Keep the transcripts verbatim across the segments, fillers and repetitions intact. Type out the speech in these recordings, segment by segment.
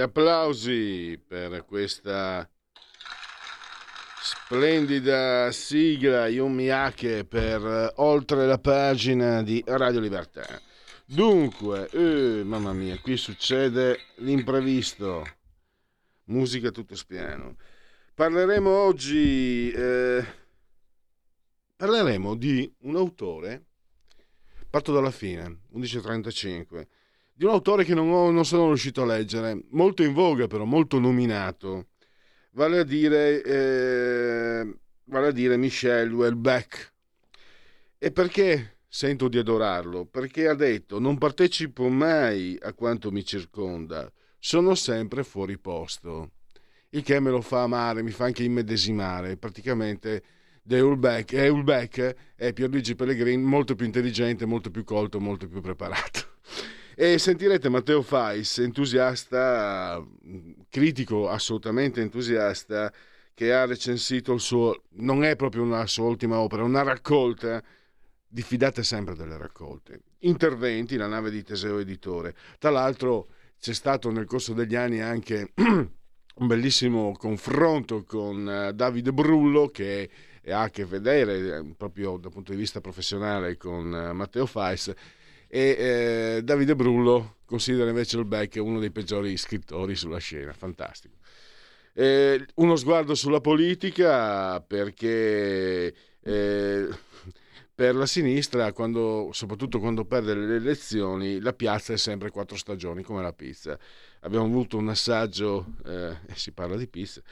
Applausi per questa splendida sigla Yumiake per Oltre la pagina di Radio Libertà. Dunque, eh, mamma mia, qui succede l'imprevisto. Musica tutto spiano. Parleremo oggi eh, parleremo di un autore, parto dalla fine, undici e trentacinque, di un autore che non, ho, non sono riuscito a leggere, molto in voga però, molto nominato, vale a dire, eh, vale a dire Michel Houellebecq. E perché sento di adorarlo? Perché ha detto: non partecipo mai a quanto mi circonda, sono sempre fuori posto. Il che me lo fa amare, mi fa anche immedesimare, praticamente. De Houellebecq, e Houellebecq è Pierluigi Pellegrin, molto più intelligente, molto più colto, molto più preparato. E sentirete Matteo Fais, entusiasta, critico assolutamente entusiasta, che ha recensito il suo, non è proprio una sua ultima opera, una raccolta, diffidate sempre delle raccolte, Interventi, La nave di Teseo editore. Tra l'altro c'è stato nel corso degli anni anche un bellissimo confronto con Davide Brullo, che ha a che vedere proprio dal punto di vista professionale con Matteo Fais, e eh, Davide Brullo considera invece Houellebecq uno dei peggiori scrittori sulla scena. Fantastico. Eh, uno sguardo sulla politica, perché eh, per la sinistra, quando, soprattutto quando perde le elezioni, la piazza è sempre quattro stagioni, come la pizza. Abbiamo avuto un assaggio, eh, si parla di pizza,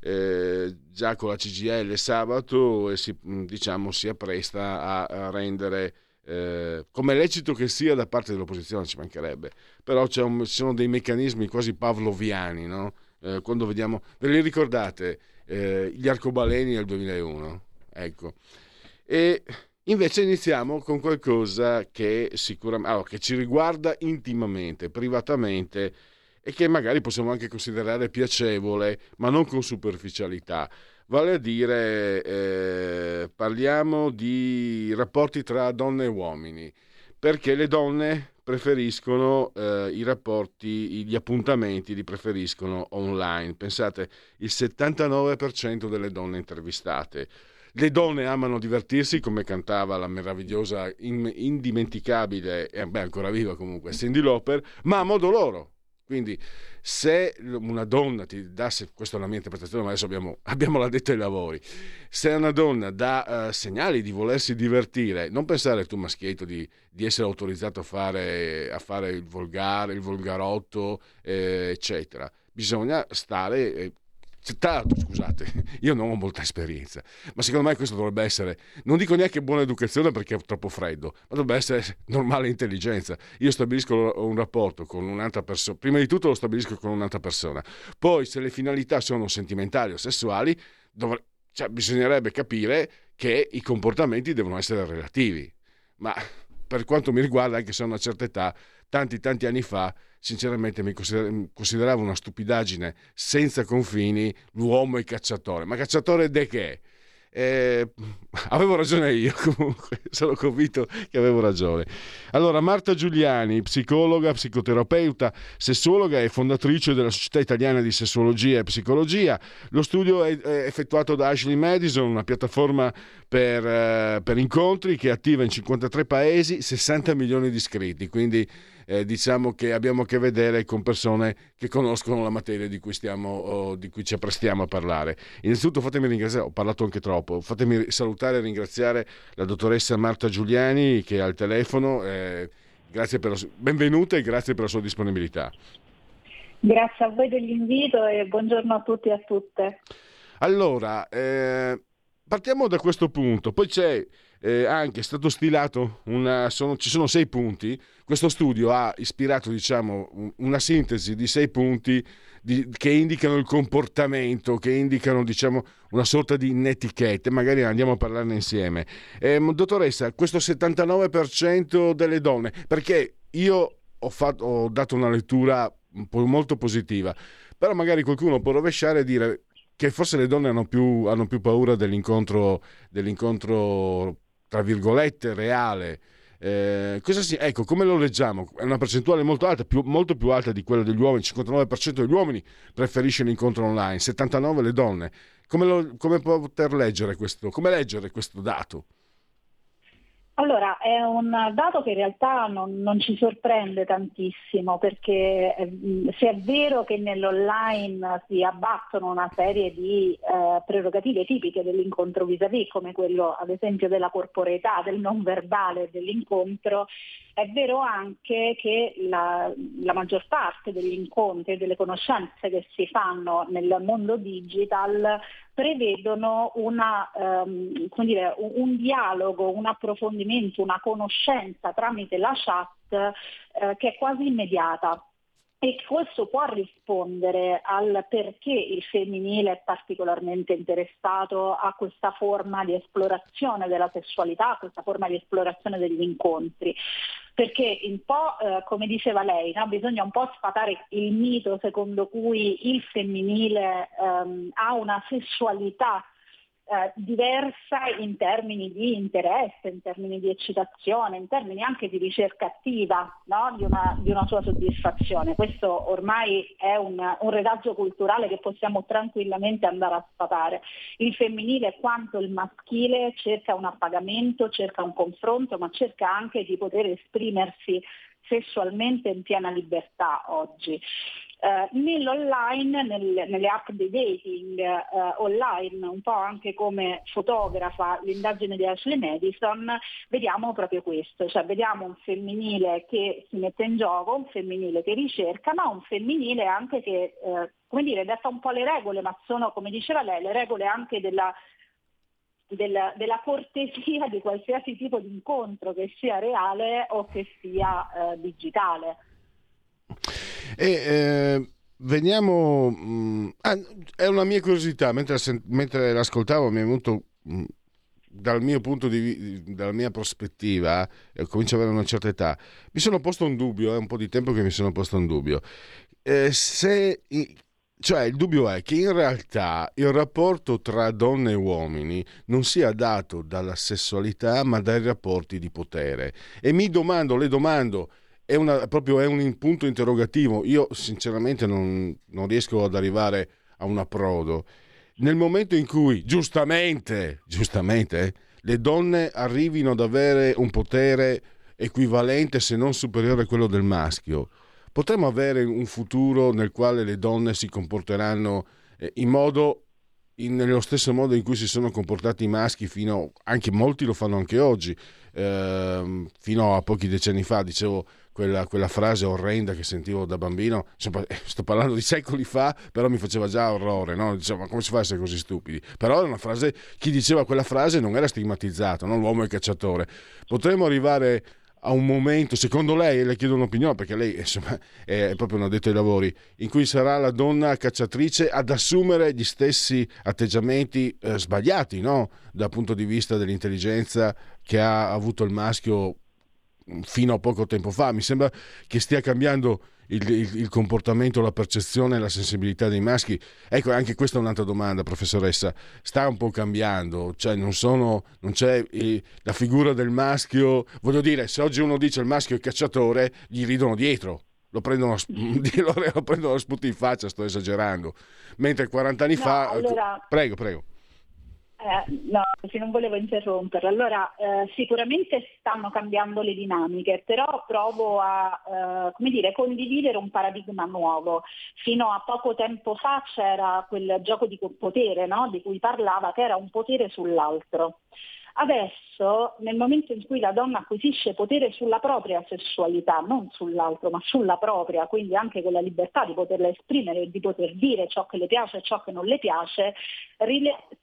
eh, già con la C G I L sabato, e si, diciamo, si appresta a, a rendere Eh, come lecito che sia da parte dell'opposizione, ci mancherebbe, però c'è un, ci sono dei meccanismi quasi pavloviani, no? Eh, quando vediamo, ve li ricordate eh, gli arcobaleni del duemilauno? Ecco. E invece iniziamo con qualcosa che sicuramente allora, che ci riguarda intimamente, privatamente, e che magari possiamo anche considerare piacevole, ma non con superficialità. Vale a dire, eh, parliamo di rapporti tra donne e uomini, perché le donne preferiscono eh, i rapporti, gli appuntamenti li preferiscono online. Pensate, il settantanove per cento delle donne intervistate. Le donne amano divertirsi, come cantava la meravigliosa, in, indimenticabile, e eh, beh, ancora viva comunque, Cyndi Lauper, ma a modo loro. Quindi se una donna ti dà, questa è la mia interpretazione, ma adesso abbiamo, abbiamo l'addetto ai lavori, se una donna dà uh, segnali di volersi divertire, non pensare tu maschietto di, di essere autorizzato a fare, a fare il volgare, il volgarotto, eh, eccetera. Bisogna stare... Eh, Tanto, scusate, io non ho molta esperienza, ma secondo me questo dovrebbe essere, non dico neanche buona educazione perché è troppo freddo, ma dovrebbe essere normale intelligenza. Io stabilisco un rapporto con un'altra persona, prima di tutto lo stabilisco con un'altra persona, poi se le finalità sono sentimentali o sessuali, dovre- cioè, bisognerebbe capire che i comportamenti devono essere relativi. Ma per quanto mi riguarda, anche se ho una certa età, tanti tanti anni fa, sinceramente mi consideravo una stupidaggine senza confini, l'uomo e cacciatore. Ma cacciatore de che? Eh, avevo ragione io, comunque, sono convinto che avevo ragione. Allora, Marta Giuliani, psicologa, psicoterapeuta, sessuologa e fondatrice della Società Italiana di Sessuologia e Psicologia. Lo studio è effettuato da Ashley Madison, una piattaforma per, per incontri che è attiva in cinquantatré paesi, sessanta milioni di iscritti, quindi Eh, diciamo che abbiamo a che vedere con persone che conoscono la materia di cui stiamo oh, di cui ci apprestiamo a parlare. Innanzitutto fatemi ringraziare, ho parlato anche troppo, fatemi salutare e ringraziare la dottoressa Marta Giuliani che è al telefono, eh, grazie per la, benvenuta e grazie per la sua disponibilità. Grazie a voi dell'invito e buongiorno a tutti e a tutte. Allora, eh, partiamo da questo punto, poi c'è eh, anche è stato stilato, una, sono, ci sono sei punti, questo studio ha ispirato, diciamo, una sintesi di sei punti di, che indicano il comportamento, che indicano, diciamo, una sorta di netiquette, magari andiamo a parlarne insieme. Eh, dottoressa, questo settantanove per cento delle donne, perché io ho, fatto, ho dato una lettura molto positiva, però magari qualcuno può rovesciare e dire che forse le donne hanno più, hanno più paura dell'incontro, dell'incontro tra virgolette reale. Eh, cosa si, ecco, come lo leggiamo? È una percentuale molto alta, più, molto più alta di quella degli uomini. cinquantanove per cento degli uomini preferisce l'incontro online, settantanove per cento le donne. Come, lo, come poter leggere questo? Come leggere questo dato? Allora, è un dato che in realtà non, non ci sorprende tantissimo, perché se è vero che nell'online si abbattono una serie di eh, prerogative tipiche dell'incontro vis-à-vis, come quello ad esempio della corporeità, del non verbale dell'incontro, è vero anche che la, la maggior parte degli incontri e delle conoscenze che si fanno nel mondo digital prevedono una, um, come dire, un, un dialogo, un approfondimento, una conoscenza tramite la chat uh, che è quasi immediata. E questo può rispondere al perché il femminile è particolarmente interessato a questa forma di esplorazione della sessualità, a questa forma di esplorazione degli incontri. Perché un po', eh, come diceva lei, no? Bisogna un po' sfatare il mito secondo cui il femminile ehm, ha una sessualità Eh, diversa in termini di interesse, in termini di eccitazione, in termini anche di ricerca attiva, no? di, una, di una sua soddisfazione. Questo ormai è un, un retaggio culturale che possiamo tranquillamente andare a sfatare. Il femminile, quanto il maschile, cerca un appagamento, cerca un confronto, ma cerca anche di poter esprimersi sessualmente in piena libertà oggi. Uh, nell'online, nel, nelle app di dating uh, online, un po' anche come fotografa l'indagine di Ashley Madison, vediamo proprio questo, cioè vediamo un femminile che si mette in gioco, un femminile che ricerca, ma un femminile anche che, uh, come dire, detta un po' le regole, ma sono, come diceva lei, le regole anche della Della, della cortesia di qualsiasi tipo di incontro, che sia reale o che sia eh, digitale. E eh, veniamo mh, ah, è una mia curiosità, mentre, mentre l'ascoltavo mi è venuto mh, dal mio punto di vista, dalla mia prospettiva, eh, comincio ad avere una certa età, mi sono posto un dubbio, è un po' di tempo che mi sono posto un dubbio, eh, se cioè il dubbio è che in realtà il rapporto tra donne e uomini non sia dato dalla sessualità ma dai rapporti di potere, e mi domando, le domando, è una, proprio è un punto interrogativo, io sinceramente non, non riesco ad arrivare a un approdo, nel momento in cui giustamente, giustamente le donne arrivino ad avere un potere equivalente se non superiore a quello del maschio, potremmo avere un futuro nel quale le donne si comporteranno in modo, in, nello stesso modo in cui si sono comportati i maschi fino, anche molti lo fanno anche oggi, eh, fino a pochi decenni fa, dicevo quella, quella frase orrenda che sentivo da bambino, sto parlando di secoli fa, però mi faceva già orrore, no? Dicevo, ma come si fa a essere così stupidi? Però era una frase, chi diceva quella frase non era stigmatizzato, no? L'uomo è il cacciatore. Potremmo arrivare a un momento, secondo lei, le chiedo un'opinione perché lei insomma è proprio un addetto ai lavori, in cui sarà la donna cacciatrice ad assumere gli stessi atteggiamenti eh, sbagliati, no? Dal punto di vista dell'intelligenza che ha avuto il maschio fino a poco tempo fa. Mi sembra che stia cambiando il, il, il comportamento, la percezione, la sensibilità dei maschi. Ecco, anche questa è un'altra domanda, professoressa. Sta un po' cambiando, cioè non sono, non c'è eh, la figura del maschio. Voglio dire, se oggi uno dice il maschio è cacciatore, gli ridono dietro, lo prendono, lo, lo prendono sputi in faccia. Sto esagerando. Mentre quaranta anni no, fa, allora... prego, prego. Eh, no, non volevo interromperla. Allora, eh, sicuramente stanno cambiando le dinamiche, però provo a eh, come dire, condividere un paradigma nuovo. Fino a poco tempo fa c'era quel gioco di potere, no? Di cui parlava, che era un potere sull'altro. Adesso, nel momento in cui la donna acquisisce potere sulla propria sessualità, non sull'altro, ma sulla propria, quindi anche con la libertà di poterla esprimere e di poter dire ciò che le piace e ciò che non le piace,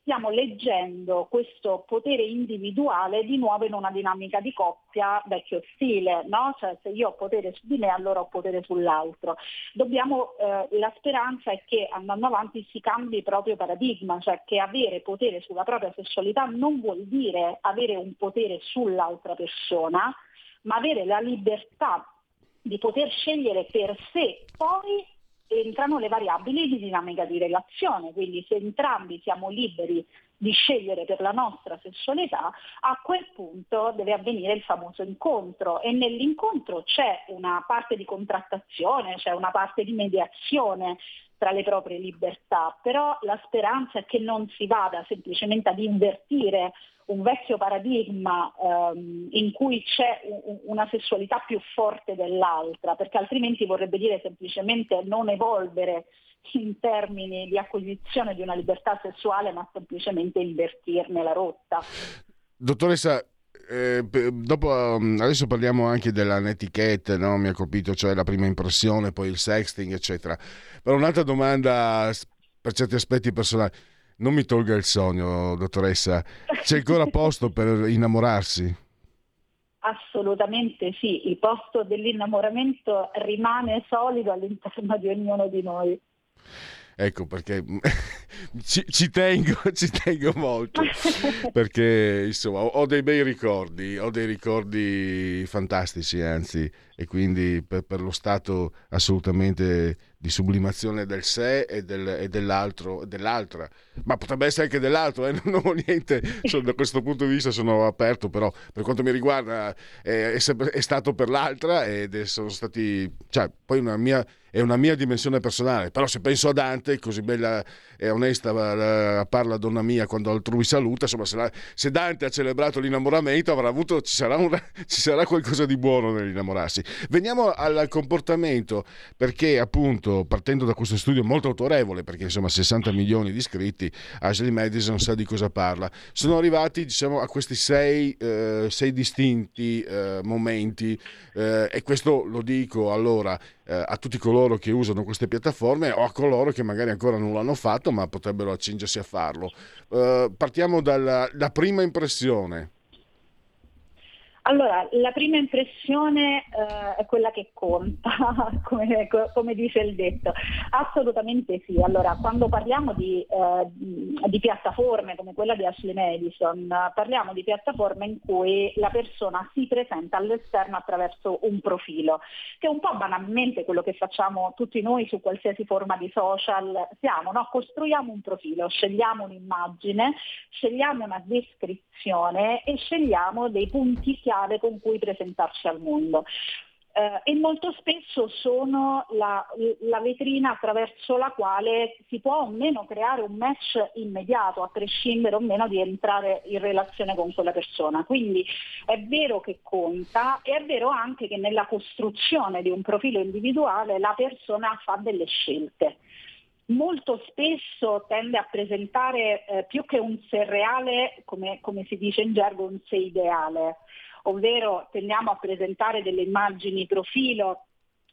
stiamo leggendo questo potere individuale di nuovo in una dinamica di coppia vecchio stile, no? Cioè, se io ho potere su di me, allora ho potere sull'altro. Dobbiamo, eh, la speranza è che andando avanti si cambi proprio paradigma, cioè che avere potere sulla propria sessualità non vuol dire avere un potere sull'altra persona, ma avere la libertà di poter scegliere per sé. Poi entrano le variabili di dinamica di relazione, quindi se entrambi siamo liberi di scegliere per la nostra sessualità, a quel punto deve avvenire il famoso incontro, e nell'incontro c'è una parte di contrattazione, c'è una parte di mediazione tra le proprie libertà, però la speranza è che non si vada semplicemente ad invertire un vecchio paradigma ehm, in cui c'è una sessualità più forte dell'altra, perché altrimenti vorrebbe dire semplicemente non evolvere in termini di acquisizione di una libertà sessuale, ma semplicemente invertirne la rotta. Dottoressa, Eh, dopo, adesso parliamo anche della netiquette, no? Mi ha colpito, cioè la prima impressione, poi il sexting, eccetera. Però un'altra domanda per certi aspetti personali. Non mi tolga il sogno, dottoressa. C'è ancora posto per innamorarsi? Assolutamente sì, il posto dell'innamoramento rimane solido all'interno di ognuno di noi. Ecco perché ci, ci tengo, ci tengo molto, perché insomma ho dei bei ricordi, ho dei ricordi fantastici anzi, e quindi per, per lo stato assolutamente di sublimazione del sé e, del, e dell'altro, dell'altra, ma potrebbe essere anche dell'altro, eh? non ho niente, sono, da questo punto di vista sono aperto, però per quanto mi riguarda è, è, è stato per l'altra ed è, sono stati, cioè poi una mia, è una mia dimensione personale, però se penso a Dante, così bella e onesta la, parla donna mia quando altrui saluta, insomma se, la, se Dante ha celebrato l'innamoramento avrà avuto, ci sarà, un, ci sarà qualcosa di buono nell'innamorarsi. Veniamo al comportamento, perché appunto partendo da questo studio molto autorevole, perché insomma sessanta milioni di iscritti, Ashley Madison sa di cosa parla, sono arrivati diciamo a questi sei, eh, sei distinti eh, momenti eh, e questo lo dico allora eh, a tutti coloro che usano queste piattaforme o a coloro che magari ancora non l'hanno fatto ma potrebbero accingersi a farlo. Eh, partiamo dalla la prima impressione. Allora, la prima impressione eh, è quella che conta, come, come dice il detto. Assolutamente sì. Allora, quando parliamo di, eh, di piattaforme come quella di Ashley Madison, parliamo di piattaforme in cui la persona si presenta all'esterno attraverso un profilo, che è un po' banalmente quello che facciamo tutti noi su qualsiasi forma di social. Siamo, no? Costruiamo un profilo, scegliamo un'immagine, scegliamo una descrizione e scegliamo dei punti con cui presentarci al mondo. Eh, e molto spesso sono la, la vetrina attraverso la quale si può o meno creare un match immediato, a prescindere o meno di entrare in relazione con quella persona. Quindi è vero che conta, e è vero anche che nella costruzione di un profilo individuale la persona fa delle scelte. Molto spesso tende a presentare eh, più che un sé reale, come, come si dice in gergo, un sé ideale, ovvero tendiamo a presentare delle immagini profilo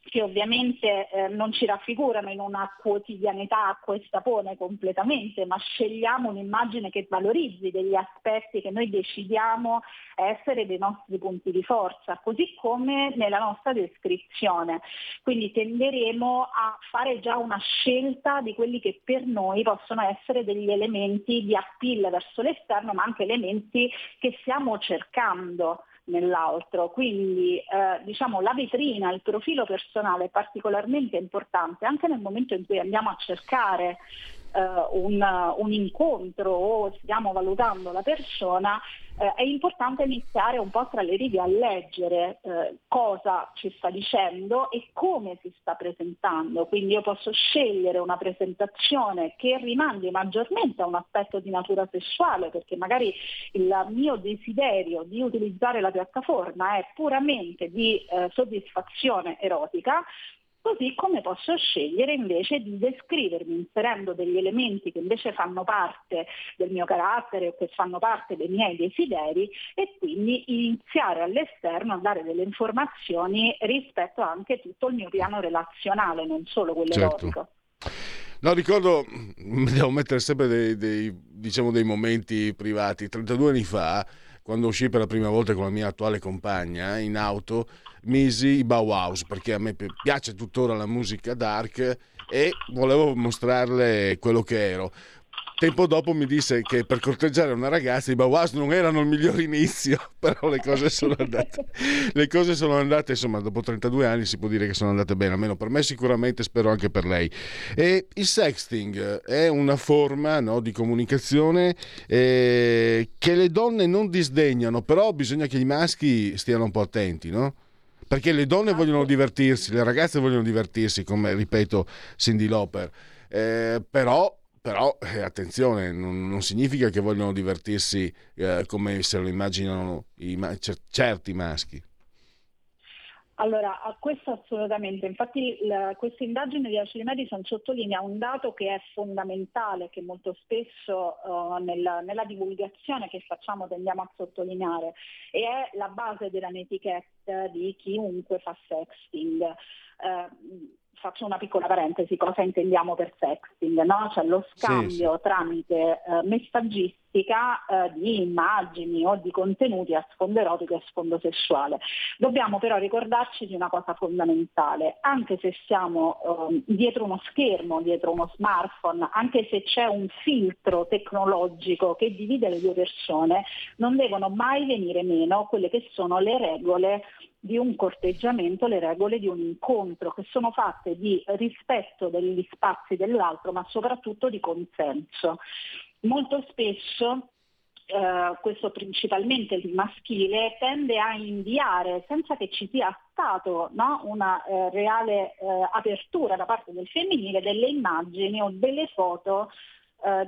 che ovviamente eh, non ci raffigurano in una quotidianità acqua e sapone completamente, ma scegliamo un'immagine che valorizzi degli aspetti che noi decidiamo essere dei nostri punti di forza, così come nella nostra descrizione. Quindi tenderemo a fare già una scelta di quelli che per noi possono essere degli elementi di appeal verso l'esterno, ma anche elementi che stiamo cercando nell'altro. Quindi eh, diciamo la vetrina, il profilo personale è particolarmente importante anche nel momento in cui andiamo a cercare eh, un, un incontro o stiamo valutando la persona. Eh, è importante iniziare un po' tra le righe a leggere eh, cosa ci sta dicendo e come si sta presentando. Quindi io posso scegliere una presentazione che rimandi maggiormente a un aspetto di natura sessuale, perché magari il mio desiderio di utilizzare la piattaforma è puramente di eh, soddisfazione erotica, Così come posso scegliere invece di descrivermi inserendo degli elementi che invece fanno parte del mio carattere o che fanno parte dei miei desideri, e quindi iniziare all'esterno a dare delle informazioni rispetto anche a tutto il mio piano relazionale, non solo quello erotico. Certo. No, ricordo, devo mettere sempre dei, dei, diciamo dei momenti privati. trentadue anni fa, quando uscii per la prima volta con la mia attuale compagna in auto, misi i Bauhaus, perché a me piace tuttora la musica dark e volevo mostrarle quello che ero. Tempo dopo mi disse che per corteggiare una ragazza i Bauhaus non erano il miglior inizio, però le cose sono andate, le cose sono andate, insomma, dopo trentadue anni si può dire che sono andate bene, almeno per me sicuramente, spero anche per lei. E il sexting è una forma, no, di comunicazione eh, che le donne non disdegnano, però bisogna che i maschi stiano un po' attenti, no? Perché le donne vogliono divertirsi, le ragazze vogliono divertirsi, come ripeto Cyndi Lauper, eh, però... Però eh, attenzione, non, non significa che vogliono divertirsi eh, come se lo immaginano i ma- certi maschi. Allora, a questo assolutamente. Infatti la, questa indagine di Ashley Madison sottolinea un dato che è fondamentale, che molto spesso uh, nella, nella divulgazione che facciamo tendiamo a sottolineare, e è la base della netiquetta di chiunque fa sexting. Uh, Faccio una piccola parentesi, cosa intendiamo per sexting, no? Cioè lo scambio sì, sì. tramite eh, messaggistica eh, di immagini o di contenuti a sfondo erotico e a sfondo sessuale. Dobbiamo però ricordarci di una cosa fondamentale: anche se siamo eh, dietro uno schermo, dietro uno smartphone, anche se c'è un filtro tecnologico che divide le due persone, non devono mai venire meno quelle che sono le regole di un corteggiamento, le regole di un incontro, che sono fatte di rispetto degli spazi dell'altro, ma soprattutto di consenso. Molto spesso eh, questo principalmente il maschile tende a inviare, senza che ci sia stato, no, una eh, reale eh, apertura da parte del femminile, delle immagini o delle foto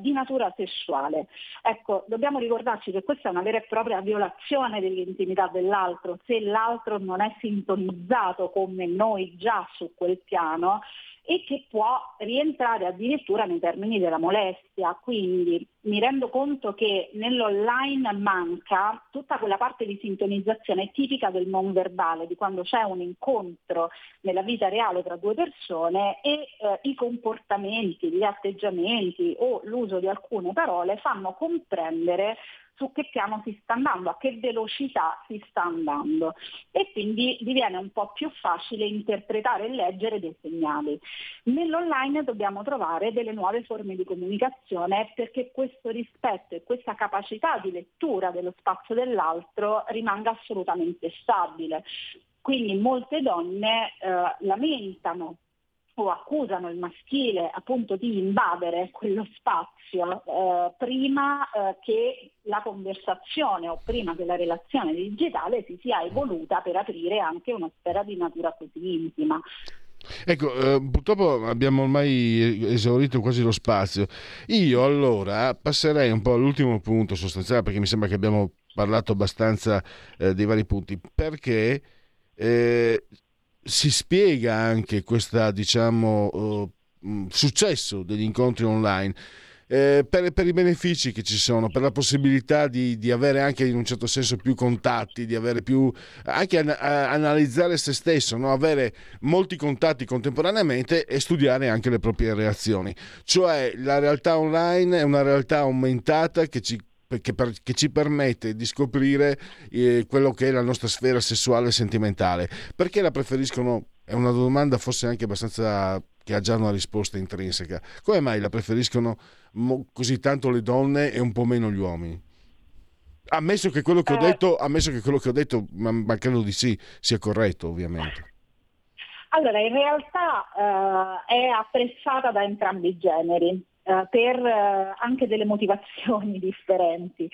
di natura sessuale. Ecco, dobbiamo ricordarci che questa è una vera e propria violazione dell'intimità dell'altro. Se l'altro non è sintonizzato come noi già su quel piano, e che può rientrare addirittura nei termini della molestia. Quindi mi rendo conto che nell'online manca tutta quella parte di sintonizzazione tipica del non verbale, di quando c'è un incontro nella vita reale tra due persone e eh, i comportamenti, gli atteggiamenti o l'uso di alcune parole fanno comprendere su che piano si sta andando, a che velocità si sta andando, e quindi diviene un po' più facile interpretare e leggere dei segnali. Nell'online dobbiamo trovare delle nuove forme di comunicazione, perché questo rispetto e questa capacità di lettura dello spazio dell'altro rimanga assolutamente stabile. Quindi molte donne eh, lamentano o accusano il maschile appunto di invadere quello spazio eh, prima eh, che la conversazione o prima che la relazione digitale si sia evoluta per aprire anche una sfera di natura così intima. Ecco, eh, purtroppo abbiamo ormai esaurito quasi lo spazio. Io allora passerei un po' all'ultimo punto sostanziale, perché mi sembra che abbiamo parlato abbastanza eh, dei vari punti, perché eh, si spiega anche questa, diciamo, eh, successo degli incontri online eh, per, per i benefici che ci sono, per la possibilità di, di avere anche in un certo senso più contatti, di avere più anche an- analizzare se stesso, no? Avere molti contatti contemporaneamente e studiare anche le proprie reazioni. Cioè la realtà online è una realtà aumentata che ci Che, per, che ci permette di scoprire eh, quello che è la nostra sfera sessuale e sentimentale. Perché la preferiscono? È una domanda forse anche abbastanza, che ha già una risposta intrinseca. Come mai la preferiscono mo, così tanto le donne e un po' meno gli uomini? Ammesso che quello che ho detto, ammesso che quello che ho detto, ma, ma credo di sì, sia corretto, ovviamente. Allora, in realtà eh, è apprezzata da entrambi i generi, per anche delle motivazioni differenti.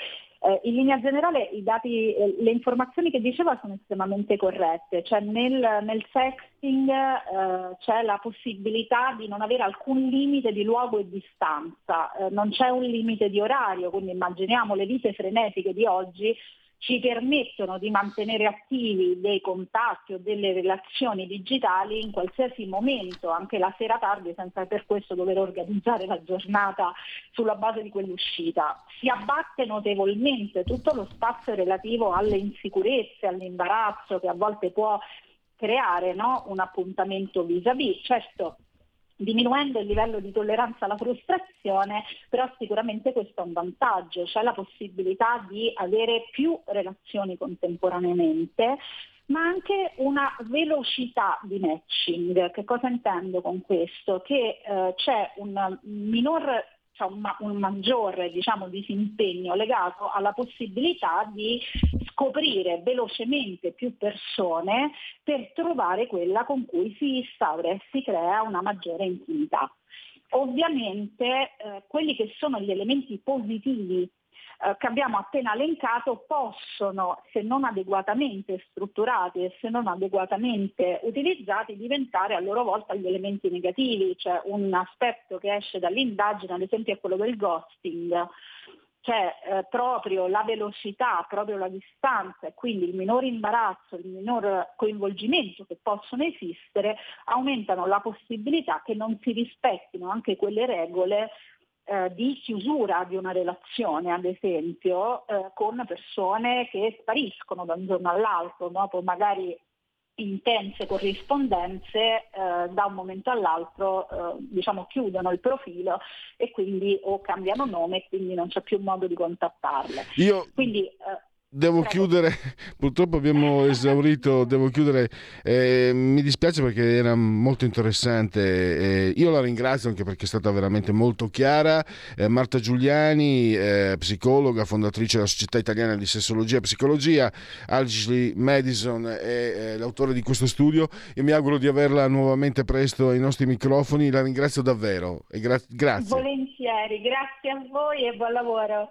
In linea generale i dati, le informazioni che diceva sono estremamente corrette, cioè nel, nel sexting eh, c'è la possibilità di non avere alcun limite di luogo e distanza, eh, non c'è un limite di orario, quindi immaginiamo le vite frenetiche di oggi, ci permettono di mantenere attivi dei contatti o delle relazioni digitali in qualsiasi momento, anche la sera tardi, senza per questo dover organizzare la giornata sulla base di quell'uscita. Si abbatte notevolmente tutto lo spazio relativo alle insicurezze, all'imbarazzo che a volte può creare, no? Un appuntamento vis-à-vis, certo, diminuendo il livello di tolleranza alla frustrazione, però sicuramente questo è un vantaggio, c'è la possibilità di avere più relazioni contemporaneamente, ma anche una velocità di matching. Che cosa intendo con questo? Che eh, c'è un minor... Cioè un, ma- un maggiore diciamo disimpegno legato alla possibilità di scoprire velocemente più persone per trovare quella con cui si instaura e si crea una maggiore intimità. Ovviamente eh, quelli che sono gli elementi positivi che abbiamo appena elencato possono, se non adeguatamente strutturati e se non adeguatamente utilizzati, diventare a loro volta gli elementi negativi. Cioè un aspetto che esce dall'indagine, ad esempio, è quello del ghosting, cioè eh, proprio la velocità, proprio la distanza e quindi il minore imbarazzo, il minor coinvolgimento che possono esistere aumentano la possibilità che non si rispettino anche quelle regole di chiusura di una relazione, ad esempio, eh, con persone che spariscono da un giorno all'altro, dopo magari intense corrispondenze, eh, da un momento all'altro eh, diciamo chiudono il profilo e quindi o cambiano nome e quindi non c'è più modo di contattarle. Io... Quindi... Eh, Devo chiudere, purtroppo abbiamo esaurito, devo chiudere, eh, mi dispiace perché era molto interessante, eh, io la ringrazio anche perché è stata veramente molto chiara, eh, Marta Giuliani, eh, psicologa, fondatrice della Società Italiana di Sessuologia e Psicologia, Ashley Madison è eh, l'autore di questo studio, e mi auguro di averla nuovamente presto ai nostri microfoni, la ringrazio davvero, e gra- grazie. Volentieri, grazie a voi e buon lavoro.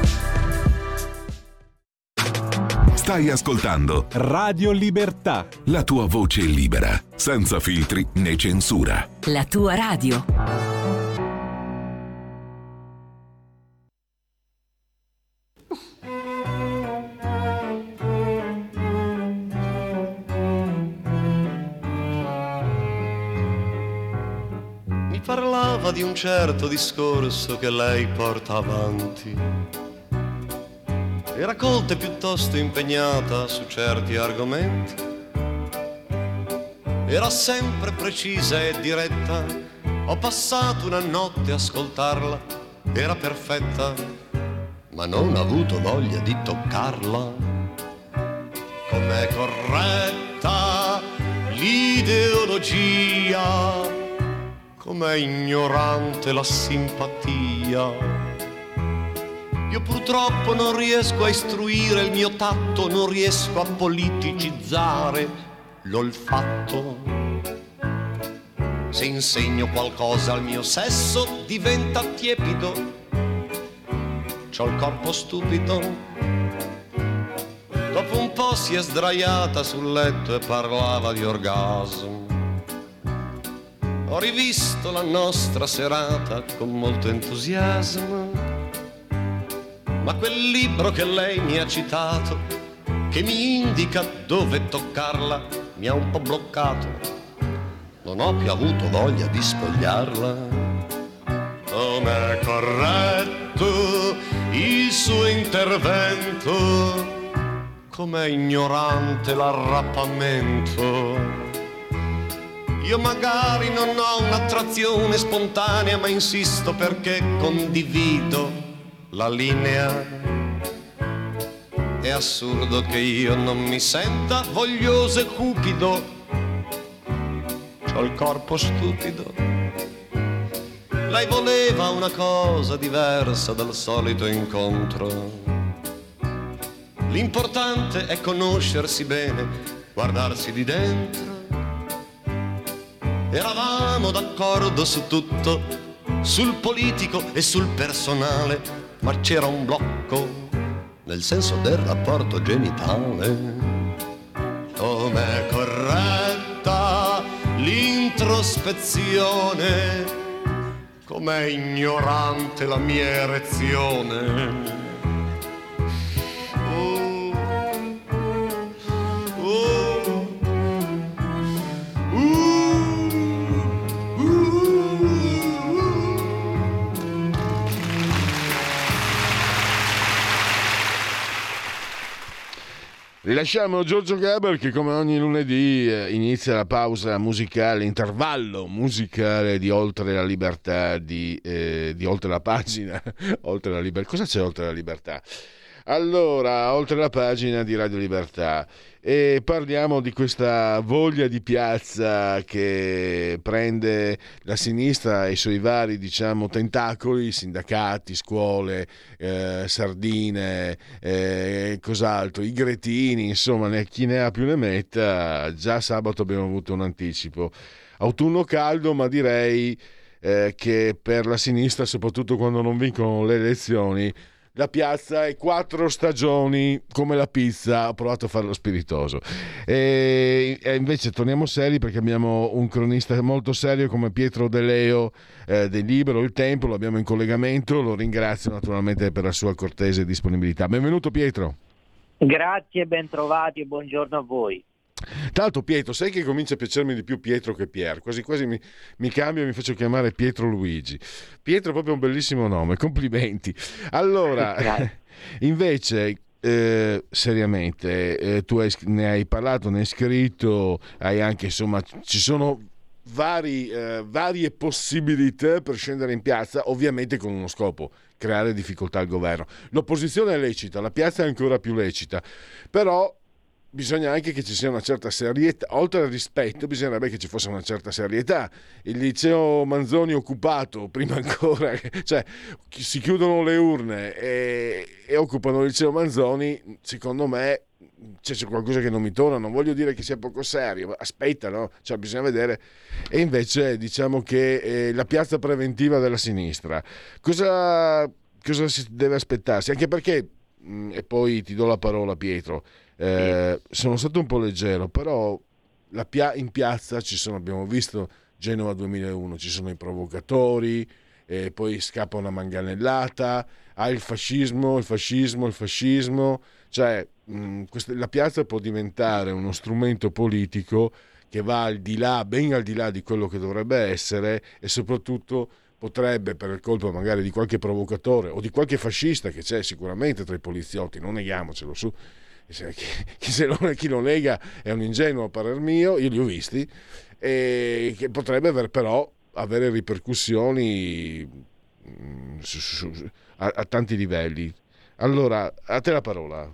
Stai ascoltando Radio Libertà, la tua voce libera, senza filtri né censura. La tua radio. Mi parlava di un certo discorso che lei porta avanti. Era colta e piuttosto impegnata su certi argomenti. Era sempre precisa e diretta. Ho passato una notte a ascoltarla. Era perfetta, ma non ho avuto voglia di toccarla. Com'è corretta l'ideologia, com'è ignorante la simpatia. Io purtroppo non riesco a istruire il mio tatto, non riesco a politicizzare l'olfatto. Se insegno qualcosa al mio sesso diventa tiepido, c'ho il corpo stupido. Dopo un po' si è sdraiata sul letto e parlava di orgasmo. Ho rivisto la nostra serata con molto entusiasmo. Ma quel libro che lei mi ha citato, che mi indica dove toccarla, mi ha un po' bloccato. Non ho più avuto voglia di spogliarla. Non è corretto il suo intervento, com'è ignorante l'arrappamento. Io magari non ho un'attrazione spontanea, ma insisto perché condivido la linea. È assurdo che io non mi senta voglioso e cupido, c'ho il corpo stupido. Lei voleva una cosa diversa dal solito incontro. L'importante è conoscersi bene, guardarsi di dentro. Eravamo d'accordo su tutto, sul politico e sul personale, ma c'era un blocco nel senso del rapporto genitale. Com'è corretta l'introspezione, com'è ignorante la mia erezione. Rilasciamo Giorgio Gaber che come ogni lunedì inizia la pausa musicale, intervallo musicale di Oltre la Libertà, di, eh, di Oltre la Pagina. Oltre la Libertà. Cosa c'è Oltre la Libertà? Allora, Oltre la Pagina di Radio Libertà. E parliamo di questa voglia di piazza che prende la sinistra e i suoi vari, diciamo, tentacoli, sindacati, scuole, eh, sardine, eh, cos'altro, i gretini, insomma, ne, chi ne ha più ne metta. Già sabato abbiamo avuto un anticipo. Autunno caldo, ma direi eh, che per la sinistra, soprattutto quando non vincono le elezioni, la piazza è quattro stagioni come la pizza. Ho provato a farlo spiritoso e, e invece torniamo seri perché abbiamo un cronista molto serio come Pietro De Leo eh, del Libero, Il Tempo, lo abbiamo in collegamento, lo ringrazio naturalmente per la sua cortese disponibilità. Benvenuto Pietro. Grazie, bentrovati e buongiorno a voi. Tanto Pietro, sai che comincia a piacermi di più Pietro che Pier, quasi quasi mi, mi cambio e mi faccio chiamare Pietro Luigi. Pietro è proprio un bellissimo nome, complimenti. Allora, invece eh, seriamente eh, tu hai, ne hai parlato, ne hai scritto, hai anche, insomma, ci sono vari, eh, varie possibilità per scendere in piazza, ovviamente con uno scopo: creare difficoltà al governo. L'opposizione è lecita, la piazza è ancora più lecita, però bisogna anche che ci sia una certa serietà, oltre al rispetto bisognerebbe che ci fosse una certa serietà. Il liceo Manzoni occupato prima ancora, cioè si chiudono le urne e, e occupano il liceo Manzoni, secondo me c'è, c'è qualcosa che non mi torna, non voglio dire che sia poco serio, ma aspetta, no? Cioè bisogna vedere. E invece diciamo che eh, la piazza preventiva della sinistra, cosa, cosa si deve aspettarsi? Anche perché, mh, e poi ti do la parola Pietro, Eh, sono stato un po' leggero, però la pia- in piazza ci sono, abbiamo visto Genova duemilauno, ci sono i provocatori, eh, poi scappa una manganellata, ha ah, il fascismo, il fascismo, il fascismo, cioè mh, questa, la piazza può diventare uno strumento politico che va al di là, ben al di là di quello che dovrebbe essere, e soprattutto potrebbe, per il colpo magari di qualche provocatore o di qualche fascista che c'è sicuramente tra i poliziotti, non neghiamocelo, su Chi, se lo, chi lo nega è un ingenuo a parer mio, io li ho visti, e che potrebbe aver, però avere ripercussioni su, su, su, a, a tanti livelli. Allora, a te la parola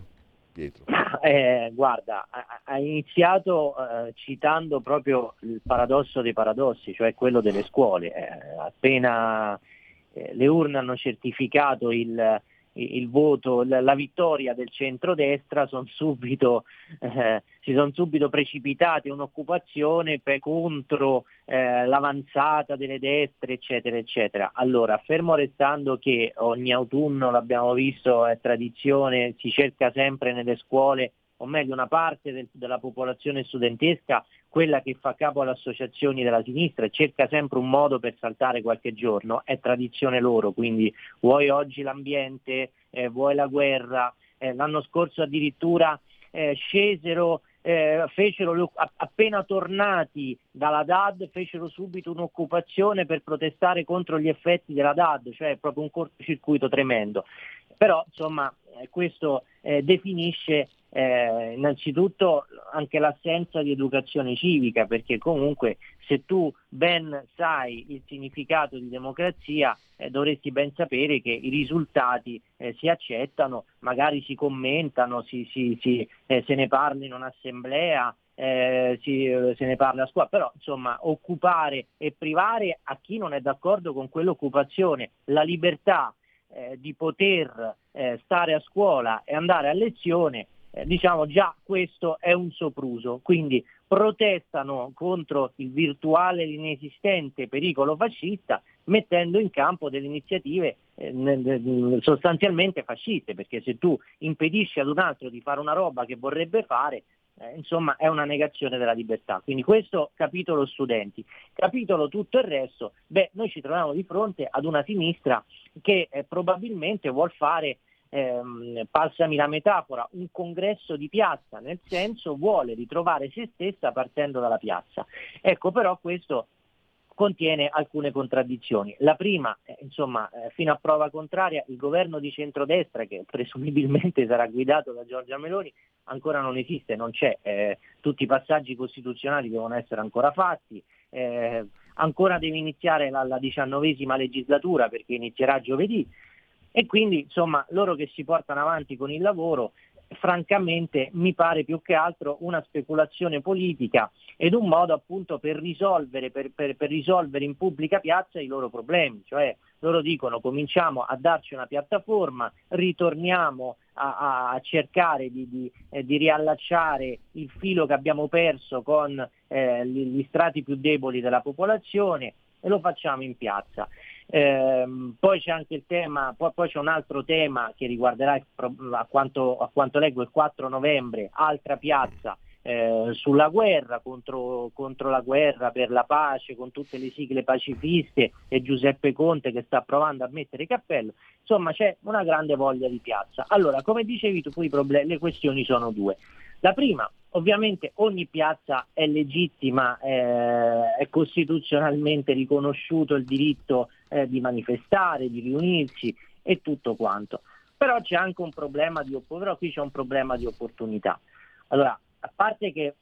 Pietro. Eh, guarda, hai iniziato eh, citando proprio il paradosso dei paradossi, cioè quello delle scuole. Eh, appena eh, le urne hanno certificato il il voto, la vittoria del centrodestra, son subito, eh, si sono subito precipitate un'occupazione per, contro eh, l'avanzata delle destre, eccetera, eccetera. Allora, fermo restando che ogni autunno, l'abbiamo visto, è tradizione, si cerca sempre nelle scuole, o meglio una parte del, della popolazione studentesca, quella che fa capo alle associazioni della sinistra, e cerca sempre un modo per saltare qualche giorno, è tradizione loro, quindi vuoi oggi l'ambiente, eh, vuoi la guerra, eh, l'anno scorso addirittura eh, scesero, eh, fecero le, appena tornati dalla D A D, fecero subito un'occupazione per protestare contro gli effetti della D A D, cioè proprio un cortocircuito tremendo. Però insomma questo eh, definisce Eh, innanzitutto anche l'assenza di educazione civica, perché comunque se tu ben sai il significato di democrazia eh, dovresti ben sapere che i risultati eh, si accettano, magari si commentano, si, si, si, eh, se ne parla in un'assemblea, eh, si, eh, se ne parla a scuola, però insomma occupare e privare a chi non è d'accordo con quell'occupazione la libertà eh, di poter eh, stare a scuola e andare a lezione, eh, diciamo già questo è un sopruso. Quindi protestano contro il virtuale e inesistente pericolo fascista, mettendo in campo delle iniziative eh, sostanzialmente fasciste, perché se tu impedisci ad un altro di fare una roba che vorrebbe fare, eh, insomma è una negazione della libertà. Quindi questo capitolo studenti. Capitolo tutto il resto, beh, noi ci troviamo di fronte ad una sinistra che eh, probabilmente vuol fare, Ehm, passami la metafora, un congresso di piazza, nel senso vuole ritrovare se stessa partendo dalla piazza. Ecco, però questo contiene alcune contraddizioni. La prima, eh, insomma, eh, fino a prova contraria, il governo di centrodestra, che presumibilmente sarà guidato da Giorgia Meloni, ancora non esiste, non c'è, eh, tutti i passaggi costituzionali devono essere ancora fatti, eh, ancora deve iniziare la, la diciannovesima legislatura, perché inizierà giovedì. E quindi insomma loro che si portano avanti con il lavoro, francamente mi pare più che altro una speculazione politica ed un modo appunto per risolvere, per, per, per risolvere in pubblica piazza i loro problemi. Cioè loro dicono cominciamo a darci una piattaforma, ritorniamo a, a cercare di, di, eh, di riallacciare il filo che abbiamo perso con eh, gli, gli strati più deboli della popolazione, e lo facciamo in piazza. Eh, poi c'è anche il tema, poi, poi c'è un altro tema che riguarderà il, a, quanto, a quanto leggo il quattro novembre, altra piazza eh, sulla guerra, contro, contro la guerra, per la pace, con tutte le sigle pacifiste e Giuseppe Conte che sta provando a mettere il cappello. Insomma c'è una grande voglia di piazza. Allora, come dicevi tu, poi problem- le questioni sono due. La prima, ovviamente ogni piazza è legittima, eh, è costituzionalmente riconosciuto il diritto eh, di manifestare, di riunirsi e tutto quanto. Però c'è anche un problema di opp- però qui c'è un problema di opportunità. Allora, a parte che eh,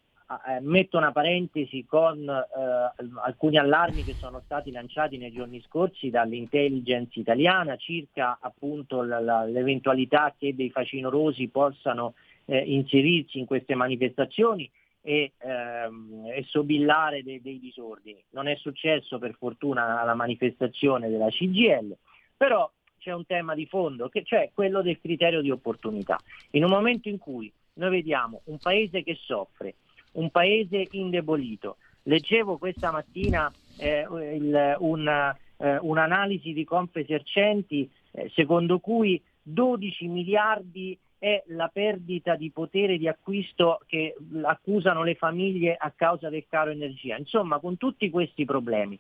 metto una parentesi con eh, alcuni allarmi che sono stati lanciati nei giorni scorsi dall'intelligence italiana circa appunto la, la, l'eventualità che dei facinorosi possano Eh, inserirsi in queste manifestazioni e, ehm, e sobillare dei, dei disordini. Non è successo per fortuna alla manifestazione della C G I L, però c'è un tema di fondo, che cioè quello del criterio di opportunità. In un momento in cui noi vediamo un paese che soffre, un paese indebolito, leggevo questa mattina eh, il, un, eh, un'analisi di Confesercenti eh, secondo cui dodici miliardi è la perdita di potere di acquisto che accusano le famiglie a causa del caro energia. Insomma, con tutti questi problemi,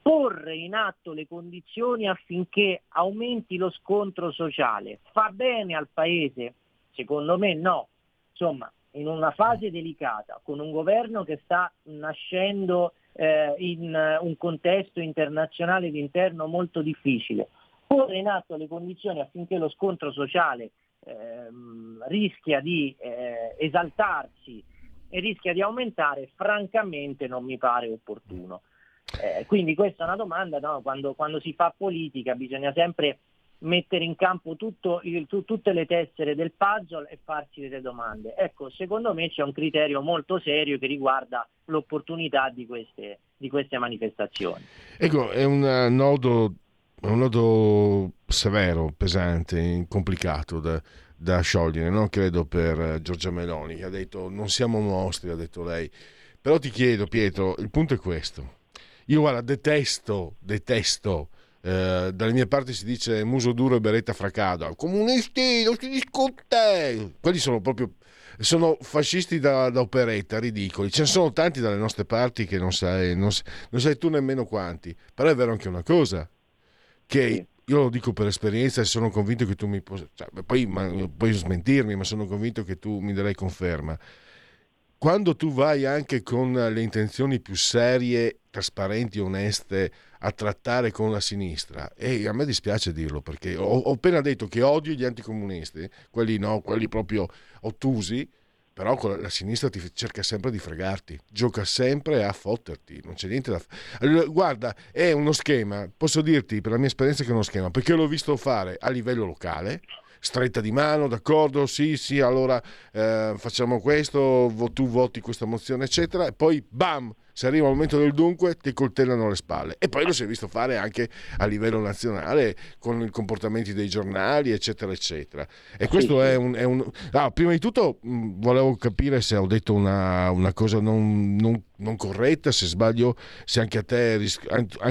porre in atto le condizioni affinché aumenti lo scontro sociale fa bene al paese? Secondo me no. Insomma, in una fase delicata, con un governo che sta nascendo eh, in un contesto internazionale ed interno molto difficile, porre in atto le condizioni affinché lo scontro sociale Ehm, rischia di eh, esaltarsi e rischia di aumentare, francamente non mi pare opportuno. Eh, quindi questa è una domanda, no? Quando, quando si fa politica bisogna sempre mettere in campo tutto il, tu, tutte le tessere del puzzle e farsi delle domande. Ecco, secondo me c'è un criterio molto serio che riguarda l'opportunità di queste, di queste manifestazioni. Ecco, è un nodo È un nodo severo, pesante, complicato da, da sciogliere, no? Credo per Giorgia Meloni, che ha detto non siamo mostri, ha detto lei. Però ti chiedo, Pietro, il punto è questo. Io guarda, detesto, detesto, eh, dalle mie parti si dice muso duro e beretta fracada, comunisti, non si discute! Quelli sono proprio, sono fascisti da, da operetta, ridicoli. Ce ne sono tanti dalle nostre parti che non sai, non, non sai tu nemmeno quanti. Però è vero anche una cosa, che io lo dico per esperienza e sono convinto che tu mi possa, cioè, poi ma, puoi smentirmi, ma sono convinto che tu mi darai conferma. Quando tu vai anche con le intenzioni più serie, trasparenti, oneste a trattare con la sinistra, e a me dispiace dirlo perché ho, ho appena detto che odio gli anticomunisti, quelli no, quelli proprio ottusi, però la sinistra ti cerca sempre di fregarti, gioca sempre a fotterti, non c'è niente da fare. Guarda, è uno schema, posso dirti per la mia esperienza che è uno schema, perché l'ho visto fare a livello locale, stretta di mano, d'accordo, sì, sì, allora eh, facciamo questo, tu voti questa mozione, eccetera, e poi bam, se arriva il momento del dunque ti coltellano le spalle, e poi lo si è visto fare anche a livello nazionale con i comportamenti dei giornali eccetera eccetera, e questo sì. è un, è un... Ah, prima di tutto mh, volevo capire se ho detto una, una cosa non, non, non corretta, se sbaglio, se anche a te ris...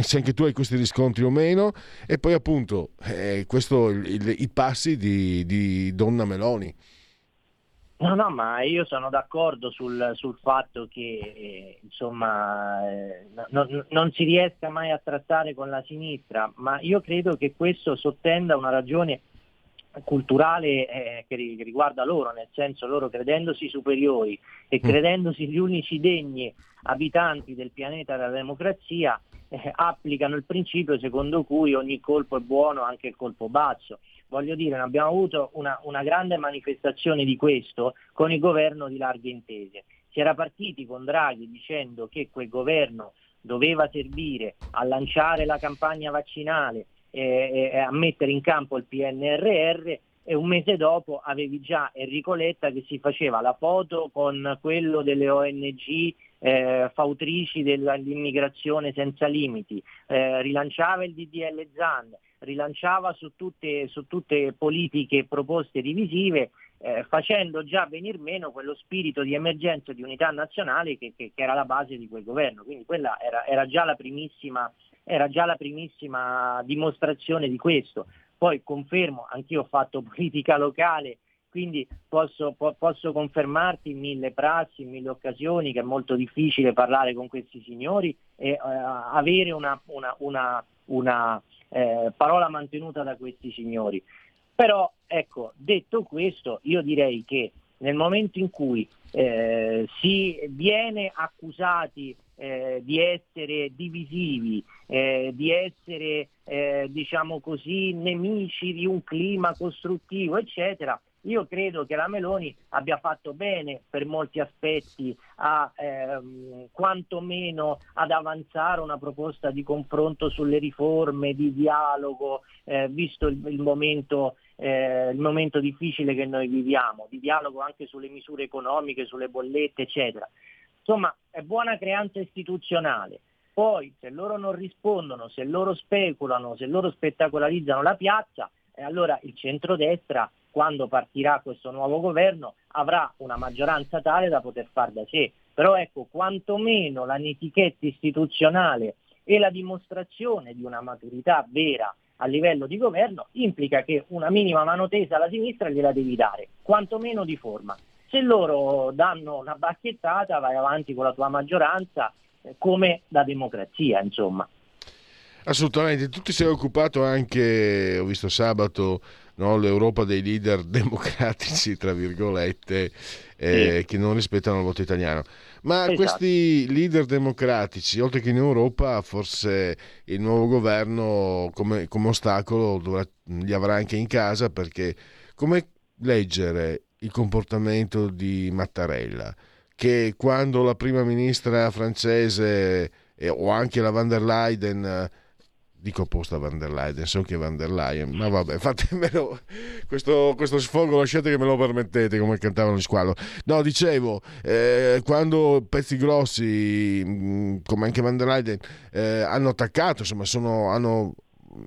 se anche tu hai questi riscontri o meno, e poi appunto eh, questo il, il, i passi di, di Donna Meloni. No, no, ma io sono d'accordo sul, sul fatto che insomma eh, no, no, non si riesca mai a trattare con la sinistra, ma io credo che questo sottenda una ragione culturale eh, che riguarda loro, nel senso, loro credendosi superiori e credendosi gli unici degni abitanti del pianeta della democrazia eh, applicano il principio secondo cui ogni colpo è buono, anche il colpo basso. Voglio dire, abbiamo avuto una, una grande manifestazione di questo con il governo di larghe intese. Si era partiti con Draghi dicendo che quel governo doveva servire a lanciare la campagna vaccinale e, e a mettere in campo il P N R R, e un mese dopo avevi già Enrico Letta che si faceva la foto con quello delle O N G eh, fautrici dell'immigrazione senza limiti, eh, rilanciava il D D L Zan, rilanciava su tutte, su tutte politiche proposte divisive, eh, facendo già venir meno quello spirito di emergenza e di unità nazionale che, che, che era la base di quel governo. Quindi quella era, era, già la primissima, era già la primissima dimostrazione di questo. Poi confermo, anch'io ho fatto politica locale, quindi posso, po- posso confermarti in mille prassi, in mille occasioni, che è molto difficile parlare con questi signori e eh, avere una... una, una, una Eh, parola mantenuta da questi signori. Però ecco, detto questo, io direi che nel momento in cui eh, si viene accusati eh, di essere divisivi, eh, di essere eh, diciamo così nemici di un clima costruttivo eccetera, io credo che la Meloni abbia fatto bene per molti aspetti a ehm, quantomeno ad avanzare una proposta di confronto sulle riforme, di dialogo, eh, visto il, il, momento, eh, il momento difficile che noi viviamo, di dialogo anche sulle misure economiche, sulle bollette eccetera. Insomma, è buona creanza istituzionale. Poi se loro non rispondono, se loro speculano, se loro spettacolarizzano la piazza, eh, allora il centrodestra, quando partirà questo nuovo governo, avrà una maggioranza tale da poter far da sé. Però ecco, quantomeno l'etichetta istituzionale e la dimostrazione di una maturità vera a livello di governo implica che una minima mano tesa alla sinistra gliela devi dare, quantomeno di forma. Se loro danno una bacchettata, vai avanti con la tua maggioranza eh, come da democrazia, insomma. Assolutamente, tu ti sei occupato anche, ho visto sabato, no, l'Europa dei leader democratici, tra virgolette, eh, sì. che non rispettano il voto italiano. Ma esatto. Questi leader democratici, oltre che in Europa, forse il nuovo governo come, come ostacolo dovrà, li avrà anche in casa, perché come leggere il comportamento di Mattarella, che quando la prima ministra francese eh, o anche la von der Leyen, dico apposta Van der Leyen, so che Van der Leyen, ma vabbè, fatemelo questo, questo sfogo, lasciate che me lo permettete, come cantavano gli Squalo. No, dicevo, eh, quando pezzi grossi, mh, come anche Van der Leyen, eh, hanno attaccato, insomma, sono, hanno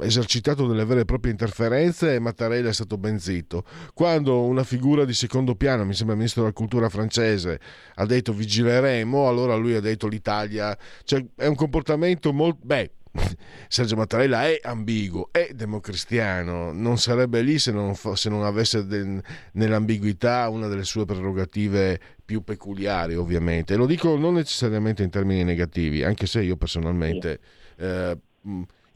esercitato delle vere e proprie interferenze, e Mattarella è stato ben zitto. Quando una figura di secondo piano, mi sembra il ministro della cultura francese, ha detto vigileremo, allora lui ha detto l'Italia, cioè è un comportamento molto... beh, Sergio Mattarella è ambiguo, è democristiano, non sarebbe lì se non, se non avesse de, nell'ambiguità una delle sue prerogative più peculiari, ovviamente. E lo dico non necessariamente in termini negativi, anche se io personalmente eh,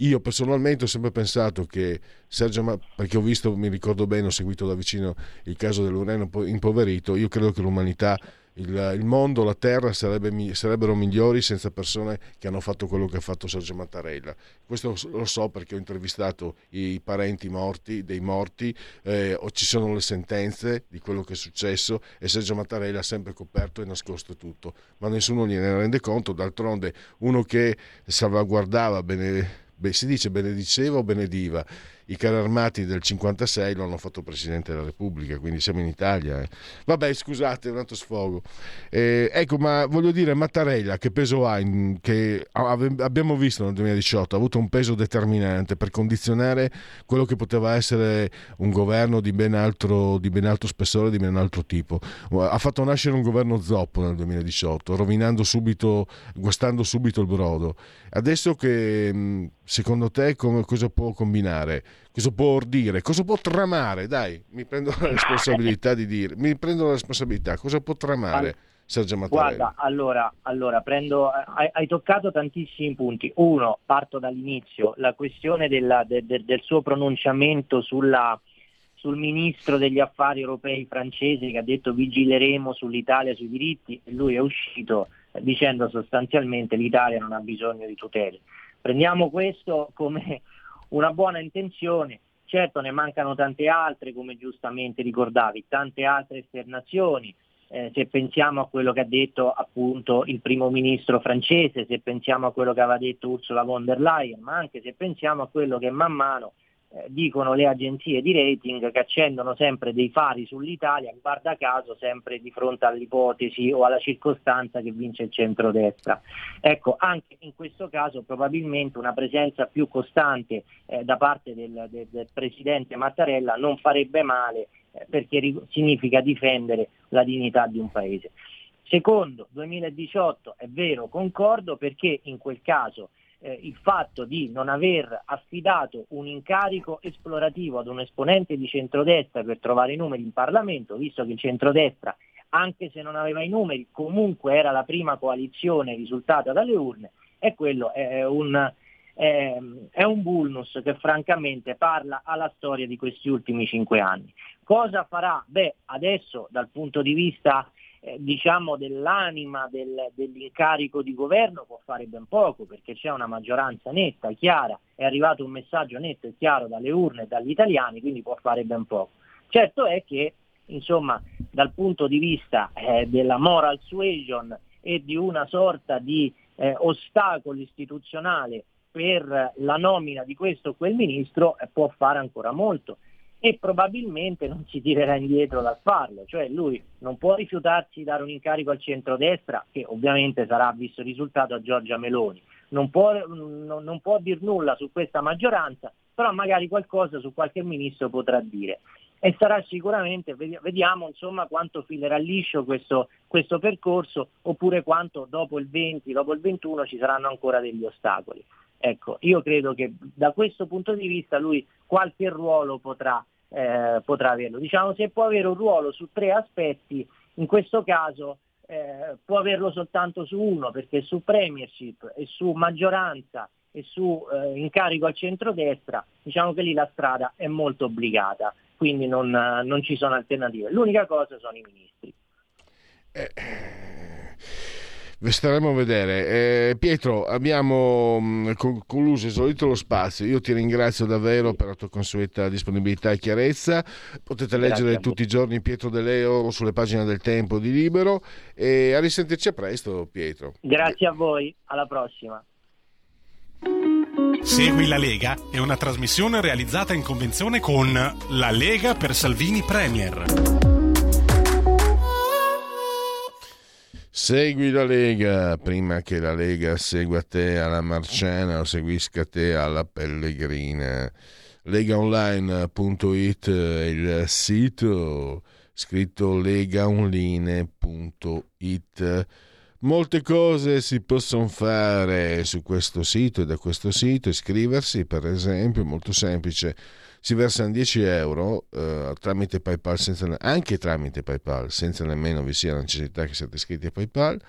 io personalmente ho sempre pensato che Sergio Mattarella, perché ho visto, mi ricordo bene, ho seguito da vicino il caso dell'uranio impoverito, io credo che l'umanità, Il, il mondo, la terra sarebbe, sarebbero migliori senza persone che hanno fatto quello che ha fatto Sergio Mattarella. Questo lo so perché ho intervistato i parenti morti dei morti, eh, o ci sono le sentenze di quello che è successo, e Sergio Mattarella ha sempre coperto e nascosto tutto, ma nessuno gliene rende conto. D'altronde uno che salvaguardava, bene, beh, si dice benediceva o benediva i carri armati del cinquantasei lo hanno fatto Presidente della Repubblica, quindi siamo in Italia. Vabbè, scusate, è un altro sfogo. Eh, ecco, ma voglio dire, Mattarella che peso ha, in, che abbiamo visto nel duemiladiciotto, ha avuto un peso determinante per condizionare quello che poteva essere un governo di ben altro, di ben altro spessore, di ben altro tipo. Ha fatto nascere un governo zoppo nel duemiladiciotto, rovinando subito, guastando subito il brodo. Adesso che, secondo te, come, cosa può combinare? Cosa può ordire? Cosa può tramare? Dai, mi prendo la responsabilità di dire, mi prendo la responsabilità. Cosa può tramare Sergio Mattarella? Guarda, allora, allora prendo, hai, hai toccato tantissimi punti. Uno, parto dall'inizio, la questione della, de, de, del suo pronunciamento sulla, sul ministro degli affari europei francese che ha detto vigileremo sull'Italia, sui diritti, e lui è uscito dicendo sostanzialmente l'Italia non ha bisogno di tutele. Prendiamo questo come una buona intenzione, certo ne mancano tante altre, come giustamente ricordavi, tante altre esternazioni, eh, se pensiamo a quello che ha detto appunto il primo ministro francese, se pensiamo a quello che aveva detto Ursula von der Leyen, ma anche se pensiamo a quello che man mano eh, dicono le agenzie di rating che accendono sempre dei fari sull'Italia, guarda caso sempre di fronte all'ipotesi o alla circostanza che vince il centrodestra. Ecco, anche in questo caso probabilmente una presenza più costante eh, da parte del, del, del presidente Mattarella non farebbe male, eh, perché ri- significa difendere la dignità di un paese. Secondo, duemiladiciotto, è vero, concordo, perché in quel caso Eh, il fatto di non aver affidato un incarico esplorativo ad un esponente di centrodestra per trovare i numeri in Parlamento, visto che il centrodestra, anche se non aveva i numeri, comunque era la prima coalizione risultata dalle urne, e quello è un, è, è un vulnus che francamente parla alla storia di questi ultimi cinque anni. Cosa farà? Beh, adesso dal punto di vista Eh, diciamo dell'anima del, dell'incarico di governo può fare ben poco, perché c'è una maggioranza netta, chiara, è arrivato un messaggio netto e chiaro dalle urne e dagli italiani, quindi può fare ben poco. Certo è che, insomma, dal punto di vista eh, della moral suasion e di una sorta di eh, ostacolo istituzionale per eh, la nomina di questo o quel ministro, eh, può fare ancora molto. E probabilmente non si tirerà indietro dal farlo, cioè lui non può rifiutarsi di dare un incarico al centrodestra, che ovviamente sarà visto il risultato a Giorgia Meloni, non può, non, non può dir nulla su questa maggioranza, però magari qualcosa su qualche ministro potrà dire, e sarà sicuramente, vediamo insomma quanto filerà liscio questo, questo percorso, oppure quanto dopo il venti, dopo il ventuno ci saranno ancora degli ostacoli. Ecco, io credo che da questo punto di vista lui qualche ruolo potrà, eh, potrà averlo. Diciamo, se può avere un ruolo su tre aspetti, in questo caso eh, può averlo soltanto su uno, perché su premiership e su maggioranza e su eh, incarico al centrodestra, diciamo che lì la strada è molto obbligata, quindi non, non ci sono alternative. L'unica cosa sono i ministri. Eh... Staremo a vedere. Eh, Pietro, abbiamo mh, concluso, esaurito lo spazio. Io ti ringrazio davvero per la tua consueta disponibilità e chiarezza. Potete Grazie leggere tutti i giorni Pietro De Leo sulle pagine del Tempo di Libero, e a risentirci a presto, Pietro. Grazie a voi, alla prossima. Segui la Lega è una trasmissione realizzata in convenzione con La Lega per Salvini Premier. Segui la Lega prima che la Lega segua te alla Marciana o seguisca te alla Pellegrina. Legaonline punto it è il sito, scritto legaonline punto it. Molte cose si possono fare su questo sito e da questo sito. Iscriversi, per esempio, è molto semplice. Si versano dieci euro eh, tramite PayPal, senza, anche tramite PayPal, senza nemmeno vi sia la necessità che siate iscritti a PayPal.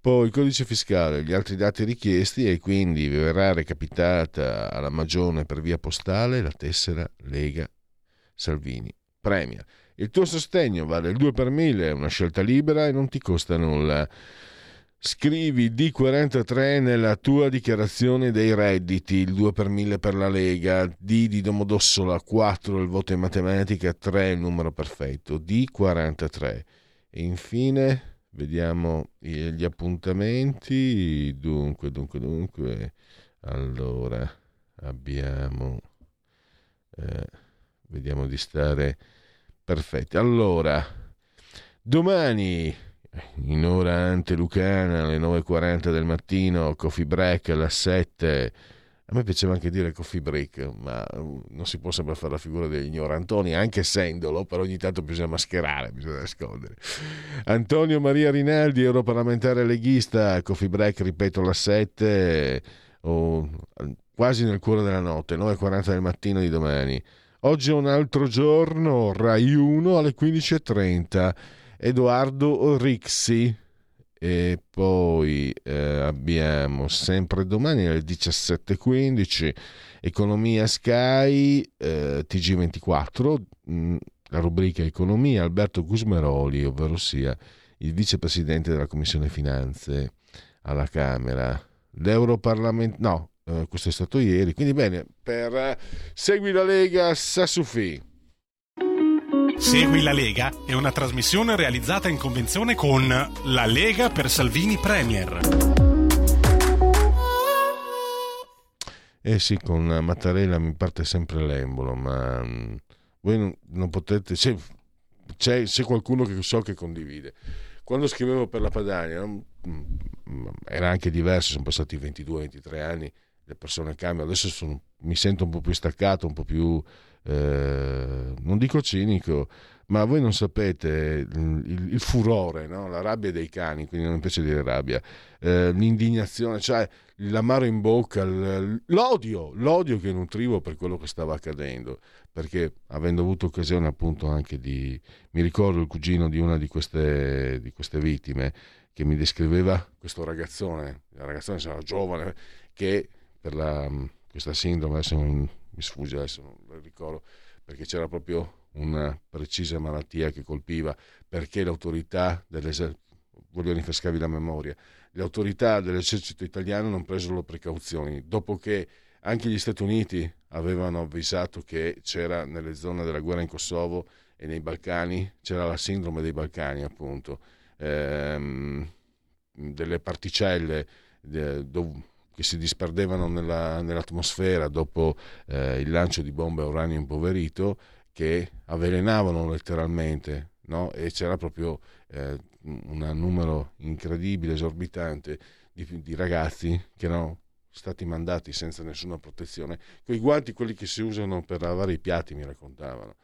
Poi il codice fiscale e gli altri dati richiesti, e quindi vi verrà recapitata alla Magione per via postale la tessera Lega Salvini Premier. Il tuo sostegno vale il due per mille, è una scelta libera e non ti costa nulla. Scrivi D quarantatré nella tua dichiarazione dei redditi, il due per mille per la Lega, D di Domodossola, quattro il voto in matematica, tre il numero perfetto, D quarantatré. E infine vediamo gli appuntamenti, dunque, dunque, dunque, allora abbiamo eh, vediamo di stare perfetti. Allora, domani in ora antelucana alle nove e quaranta del mattino, coffee break alle sette. A me piaceva anche dire coffee break, ma non si può sempre fare la figura degli ignorantoni, anche essendolo, però ogni tanto bisogna mascherare, bisogna nascondere. Antonio Maria Rinaldi, europarlamentare leghista, coffee break, ripeto, alle sette, o quasi nel cuore della notte, nove e quaranta del mattino di domani. Oggi è un altro giorno, Rai uno alle quindici e trenta, Edoardo Rixi. E poi eh, abbiamo sempre domani alle diciassette e quindici Economia Sky, eh, T G ventiquattro, mh, la rubrica Economia, Alberto Gusmeroli, ovvero sia il vicepresidente della Commissione Finanze alla Camera, l'Europarlamento, no, eh, questo è stato ieri, quindi bene, per eh, Segui la Lega, Sassufi. Segui la Lega è una trasmissione realizzata in convenzione con La Lega per Salvini Premier. Eh sì, con Mattarella mi parte sempre l'embolo, ma voi non, non potete... C'è, c'è, c'è qualcuno che so che condivide. Quando scrivevo per la Padania era anche diverso, sono passati ventidue ventitré anni, le persone cambiano, adesso sono, mi sento un po' più staccato, un po' più... Eh, non dico cinico, ma voi non sapete il, il furore, no? La rabbia dei cani, quindi non mi piace dire rabbia, eh, l'indignazione, cioè l'amaro in bocca, l'odio, l'odio che nutrivo per quello che stava accadendo, perché avendo avuto occasione appunto anche di, mi ricordo il cugino di una di queste, di queste vittime che mi descriveva questo ragazzone, la ragazzone era giovane, che per la, questa sindrome adesso non, mi sfugge adesso, non ricordo, perché c'era proprio una precisa malattia che colpiva, perché l'autorità dell'esercito, voglio rinfrescarvi la memoria, le autorità dell'esercito italiano non presero precauzioni, dopo che anche gli Stati Uniti avevano avvisato che c'era nelle zone della guerra in Kosovo e nei Balcani, c'era la sindrome dei Balcani appunto, ehm, delle particelle eh, dov- che si disperdevano nella, nell'atmosfera dopo eh, il lancio di bombe a uranio impoverito che avvelenavano letteralmente, no? E c'era proprio eh, un numero incredibile, esorbitante di, di ragazzi che erano stati mandati senza nessuna protezione, quei guanti, quelli che si usano per lavare i piatti, mi raccontavano.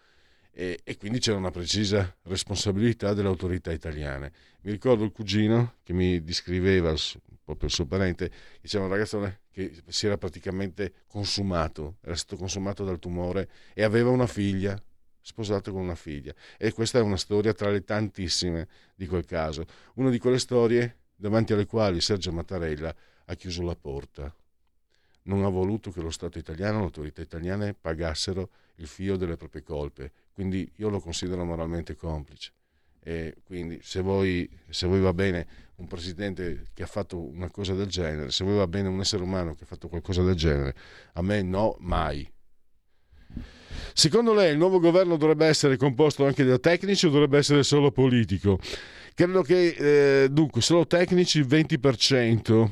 E, e quindi c'era una precisa responsabilità delle autorità italiane. Mi ricordo il cugino che mi descriveva proprio il suo parente, diceva un ragazzone che si era praticamente consumato, era stato consumato dal tumore e aveva una figlia, sposato con una figlia, e questa è una storia tra le tantissime di quel caso, una di quelle storie davanti alle quali Sergio Mattarella ha chiuso la porta, non ha voluto che lo Stato italiano, le autorità italiane pagassero il fio delle proprie colpe, quindi io lo considero moralmente complice. E quindi se voi, se voi va bene un presidente che ha fatto una cosa del genere, se voi va bene un essere umano che ha fatto qualcosa del genere, a me no, mai. Secondo lei il nuovo governo dovrebbe essere composto anche da tecnici o dovrebbe essere solo politico? Credo che eh, dunque solo tecnici venti per cento,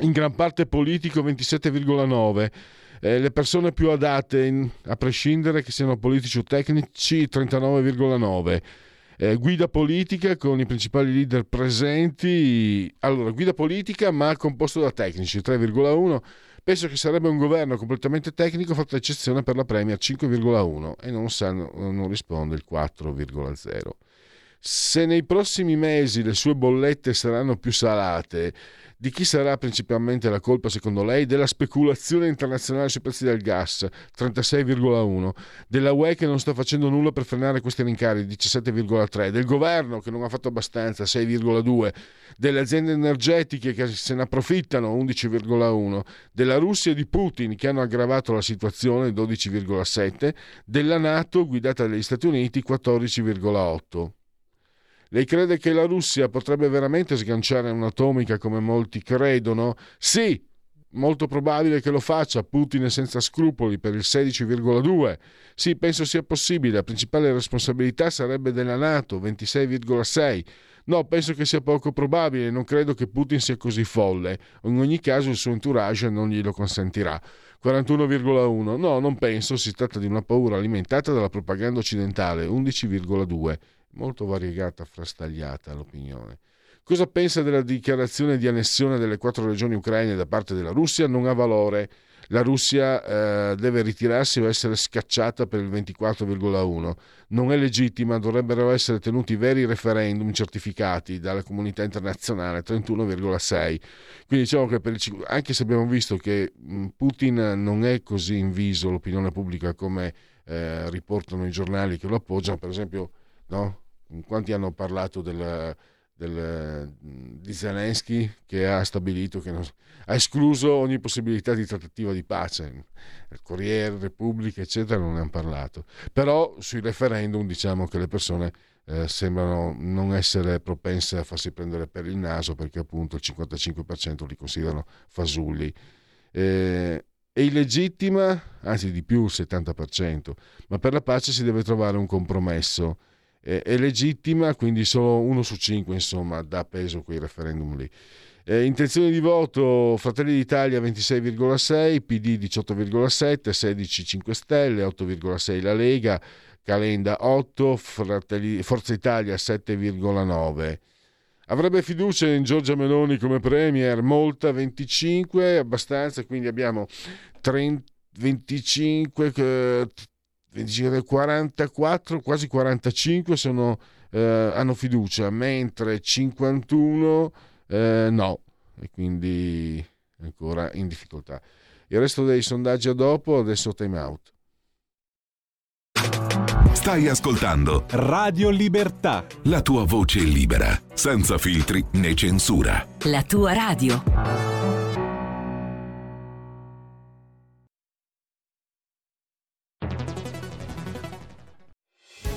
in gran parte politico ventisette virgola nove per cento. Eh, le persone più adatte, in, a prescindere che siano politici o tecnici, trentanove virgola nove. Eh, guida politica con i principali leader presenti. Allora, guida politica ma composto da tecnici, tre virgola uno. Penso che sarebbe un governo completamente tecnico, fatta eccezione per la Premier, cinque virgola uno. E non, sanno, non risponde il quattro virgola zero. Se nei prossimi mesi le sue bollette saranno più salate, di chi sarà principalmente la colpa secondo lei? Della speculazione internazionale sui prezzi del gas, trentasei virgola uno, della U E che non sta facendo nulla per frenare questi rincari, diciassette virgola tre, del governo che non ha fatto abbastanza, sei virgola due, delle aziende energetiche che se ne approfittano, undici virgola uno, della Russia e di Putin che hanno aggravato la situazione, dodici virgola sette, della NATO guidata dagli Stati Uniti, quattordici virgola otto. Lei crede che la Russia potrebbe veramente sganciare un'atomica come molti credono? Sì, molto probabile che lo faccia. Putin è senza scrupoli per il sedici virgola due. Sì, penso sia possibile. La principale responsabilità sarebbe della NATO, ventisei virgola sei. No, penso che sia poco probabile. Non credo che Putin sia così folle. In ogni caso il suo entourage non glielo consentirà. quarantuno virgola uno. No, non penso. Si tratta di una paura alimentata dalla propaganda occidentale. undici virgola due. Molto variegata, frastagliata l'opinione. Cosa pensa della dichiarazione di annessione delle quattro regioni ucraine da parte della Russia? Non ha valore. La Russia eh, deve ritirarsi o essere scacciata per il ventiquattro virgola uno. Non è legittima, dovrebbero essere tenuti veri referendum certificati dalla comunità internazionale, trentuno virgola sei. Quindi diciamo che per il, anche se abbiamo visto che Putin non è così inviso l'opinione pubblica come eh, riportano i giornali che lo appoggiano, per esempio, no? Quanti hanno parlato del... Del, di Zelensky, che ha stabilito che non, ha escluso ogni possibilità di trattativa di pace. Il Corriere, Repubblica eccetera non ne hanno parlato, però sui referendum diciamo che le persone eh, sembrano non essere propense a farsi prendere per il naso, perché appunto il cinquantacinque per cento li considerano fasulli. eh, è illegittima, anzi di più, il settanta per cento, ma per la pace si deve trovare un compromesso. È legittima, quindi solo uno su cinque insomma dà peso quei referendum lì. Eh, intenzione di voto: Fratelli d'Italia ventisei virgola sei, P D diciotto virgola sette, sedici cinque Stelle, otto virgola sei la Lega, Calenda otto, Fratelli, Forza Italia sette virgola nove. Avrebbe fiducia in Giorgia Meloni come premier? Molta, venticinque, abbastanza, quindi abbiamo trenta, venticinque, venticinque, quarantaquattro, quasi quarantacinque sono, eh, hanno fiducia, mentre cinquantuno eh, no, e quindi ancora in difficoltà. Il resto dei sondaggi a dopo. Adesso time out. Stai ascoltando Radio Libertà, la tua voce libera, senza filtri né censura, la tua radio.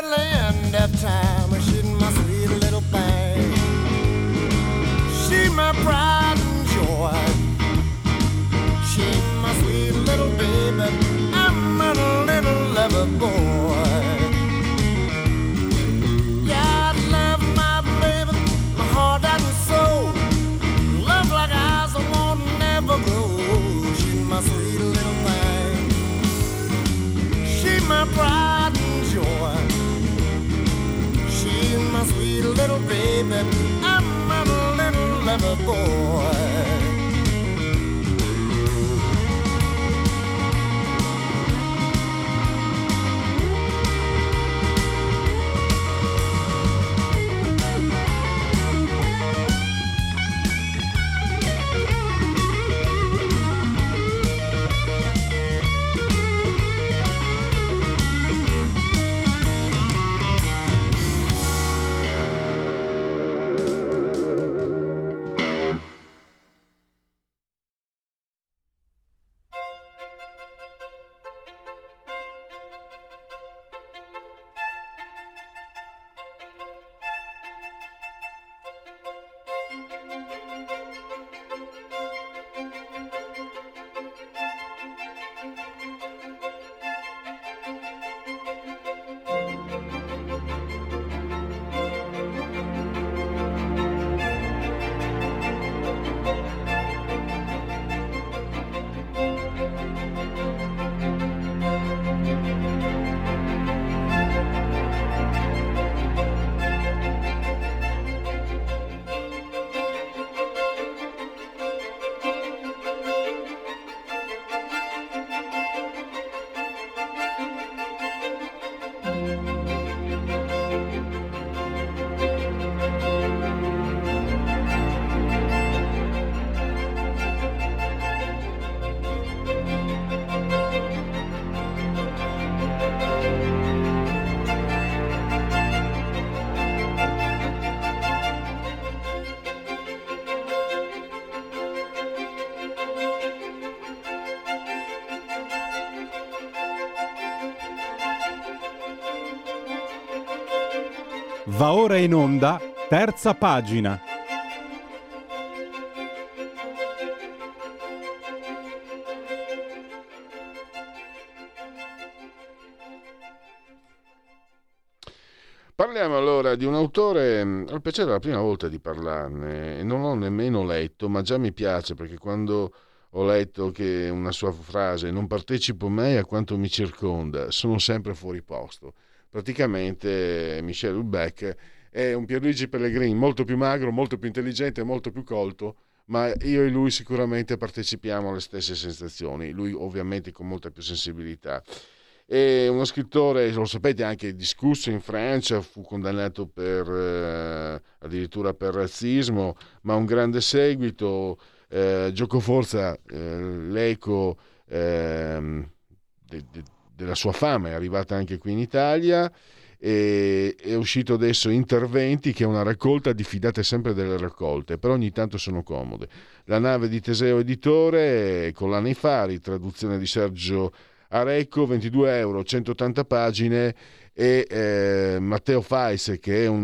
early end of time. She's my sweet little thing. She's my pride and joy. She's my sweet little baby. I'm a little lover boy. Yeah, I love my baby, my heart and soul. Love like eyes that won't never grow. She's my sweet little thing. She's my pride. She's my sweet little baby, I'm a little lover boy. Va ora in onda, terza pagina. Parliamo allora di un autore, ho il piacere la prima volta di parlarne, e non ho nemmeno letto, ma già mi piace perché quando ho letto che una sua frase, non partecipo mai a quanto mi circonda, sono sempre fuori posto. Praticamente Michel Houellebecq è un Pierluigi Pellegrin molto più magro, molto più intelligente, molto più colto, ma io e lui sicuramente partecipiamo alle stesse sensazioni, lui ovviamente con molta più sensibilità. È uno scrittore, lo sapete, anche discusso in Francia, fu condannato per eh, addirittura per razzismo, ma un grande seguito, eh, giocoforza, eh, l'eco eh, de, de, della sua fama è arrivata anche qui in Italia, e è uscito adesso Interventi, che è una raccolta, diffidate sempre delle raccolte, però ogni tanto sono comode. La nave di Teseo editore, collana I Fari, traduzione di Sergio Arecco, ventidue euro, centottanta pagine, e eh, Matteo Fais, che è un,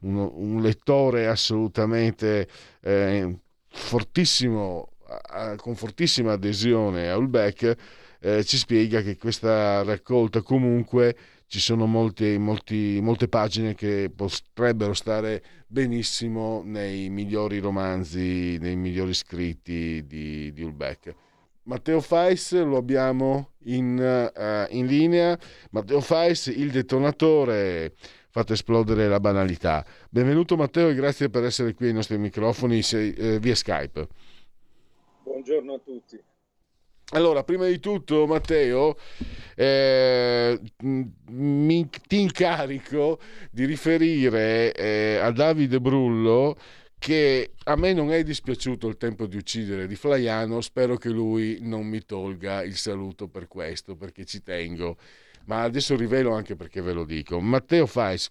un, un lettore assolutamente eh, fortissimo, a, con fortissima adesione a Houellebecq, Eh, ci spiega che questa raccolta comunque ci sono molti, molti, molte pagine che potrebbero stare benissimo nei migliori romanzi, nei migliori scritti di, di Houellebecq. Matteo Fais lo abbiamo in, uh, in linea. Matteo Fais, il detonatore, fate esplodere la banalità. Benvenuto Matteo e grazie per essere qui ai nostri microfoni se, eh, via Skype. Buongiorno a tutti. Allora, prima di tutto, Matteo, eh, mi, ti incarico di riferire eh, a Davide Brullo che a me non è dispiaciuto Il tempo di uccidere di Flaiano, spero che lui non mi tolga il saluto per questo, perché ci tengo. Ma adesso rivelo anche perché ve lo dico. Matteo Fais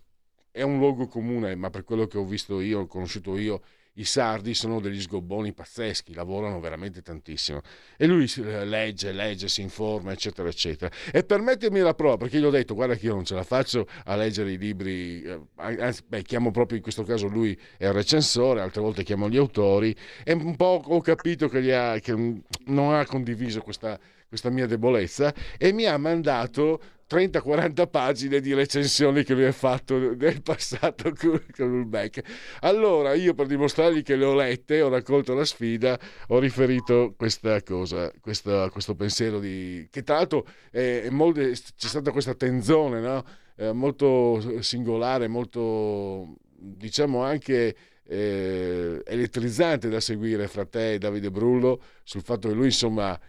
è un luogo comune, ma per quello che ho visto io, ho conosciuto io, I sardi sono degli sgobboni pazzeschi, lavorano veramente tantissimo. E lui legge, legge, si informa, eccetera, eccetera. E per mettermi alla prova, perché gli ho detto, guarda che io non ce la faccio a leggere i libri, anzi, beh, chiamo proprio in questo caso lui è il recensore, altre volte chiamo gli autori, e un po' ho capito che, gli ha, che non ha condiviso questa, questa mia debolezza, e mi ha mandato trenta quaranta pagine di recensioni che lui ha fatto nel passato con Houellebecq. Allora io, per dimostrargli che le ho lette, ho raccolto la sfida, ho riferito questa cosa, questa, questo pensiero di... che tra l'altro è, è molto... c'è stata questa tenzone, no? Eh, molto singolare, molto diciamo anche eh, elettrizzante da seguire fra te e Davide Brullo, sul fatto che lui insomma...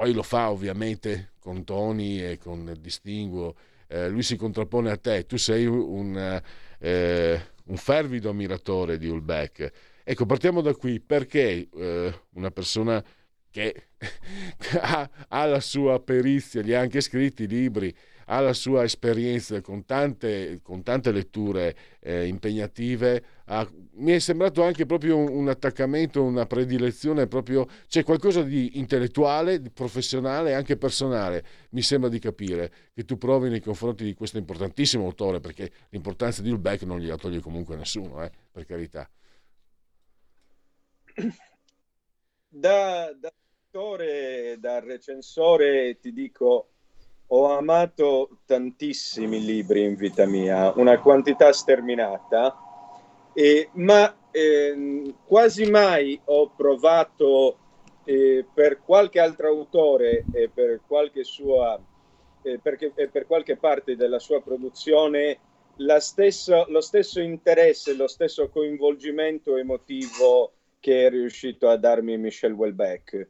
Poi lo fa ovviamente con toni e con distinguo. Eh, lui si contrappone a te. Tu sei un, eh, un fervido ammiratore di Houellebecq. Ecco, partiamo da qui. Perché eh, una persona che ha, ha la sua perizia, gli ha anche scritti i libri, ha la sua esperienza con tante, con tante letture eh, impegnative, ha, mi è sembrato anche proprio un, un attaccamento, una predilezione, proprio c'è cioè qualcosa di intellettuale, di professionale e anche personale, mi sembra di capire, che tu provi nei confronti di questo importantissimo autore, perché l'importanza di Houellebecq non gliela toglie comunque nessuno, eh, per carità. Da, da autore, da recensore ti dico, ho amato tantissimi libri in vita mia, una quantità sterminata, eh, ma eh, quasi mai ho provato eh, per qualche altro autore e eh, per qualche sua eh, perché, eh, per qualche parte della sua produzione la stessa, lo stesso interesse, lo stesso coinvolgimento emotivo che è riuscito a darmi Michel Houellebecq.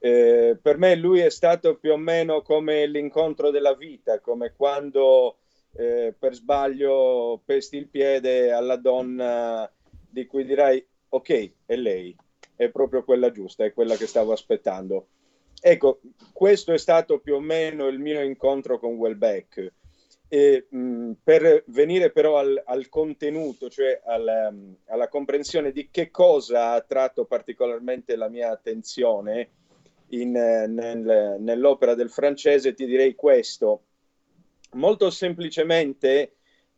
Eh, per me lui è stato più o meno come l'incontro della vita, come quando eh, per sbaglio pesti il piede alla donna di cui dirai ok, è lei, è proprio quella giusta, è quella che stavo aspettando. Ecco, questo è stato più o meno il mio incontro con Houellebecq. E, mh, per venire però al, al contenuto, cioè al, um, alla comprensione di che cosa ha attratto particolarmente la mia attenzione In, nel, nell'opera del francese, ti direi questo. Molto semplicemente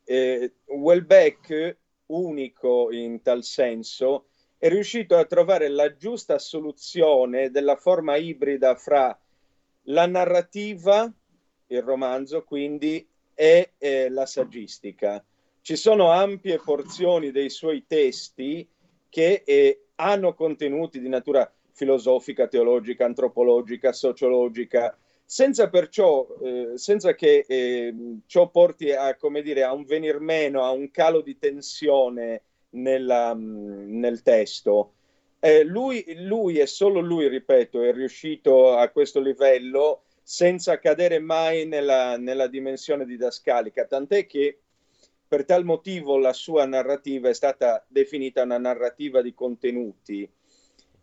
eh, Houellebecq, unico in tal senso, è riuscito a trovare la giusta soluzione della forma ibrida fra la narrativa, il romanzo quindi, e eh, la saggistica. Ci sono ampie porzioni dei suoi testi che eh, hanno contenuti di natura filosofica, teologica, antropologica, sociologica, senza perciò, eh, senza che eh, ciò porti a, come dire, a un venir meno, a un calo di tensione nella, nel testo. Eh, lui, lui e solo lui, ripeto, è riuscito a questo livello senza cadere mai nella, nella dimensione didascalica, tant'è che per tal motivo la sua narrativa è stata definita una narrativa di contenuti.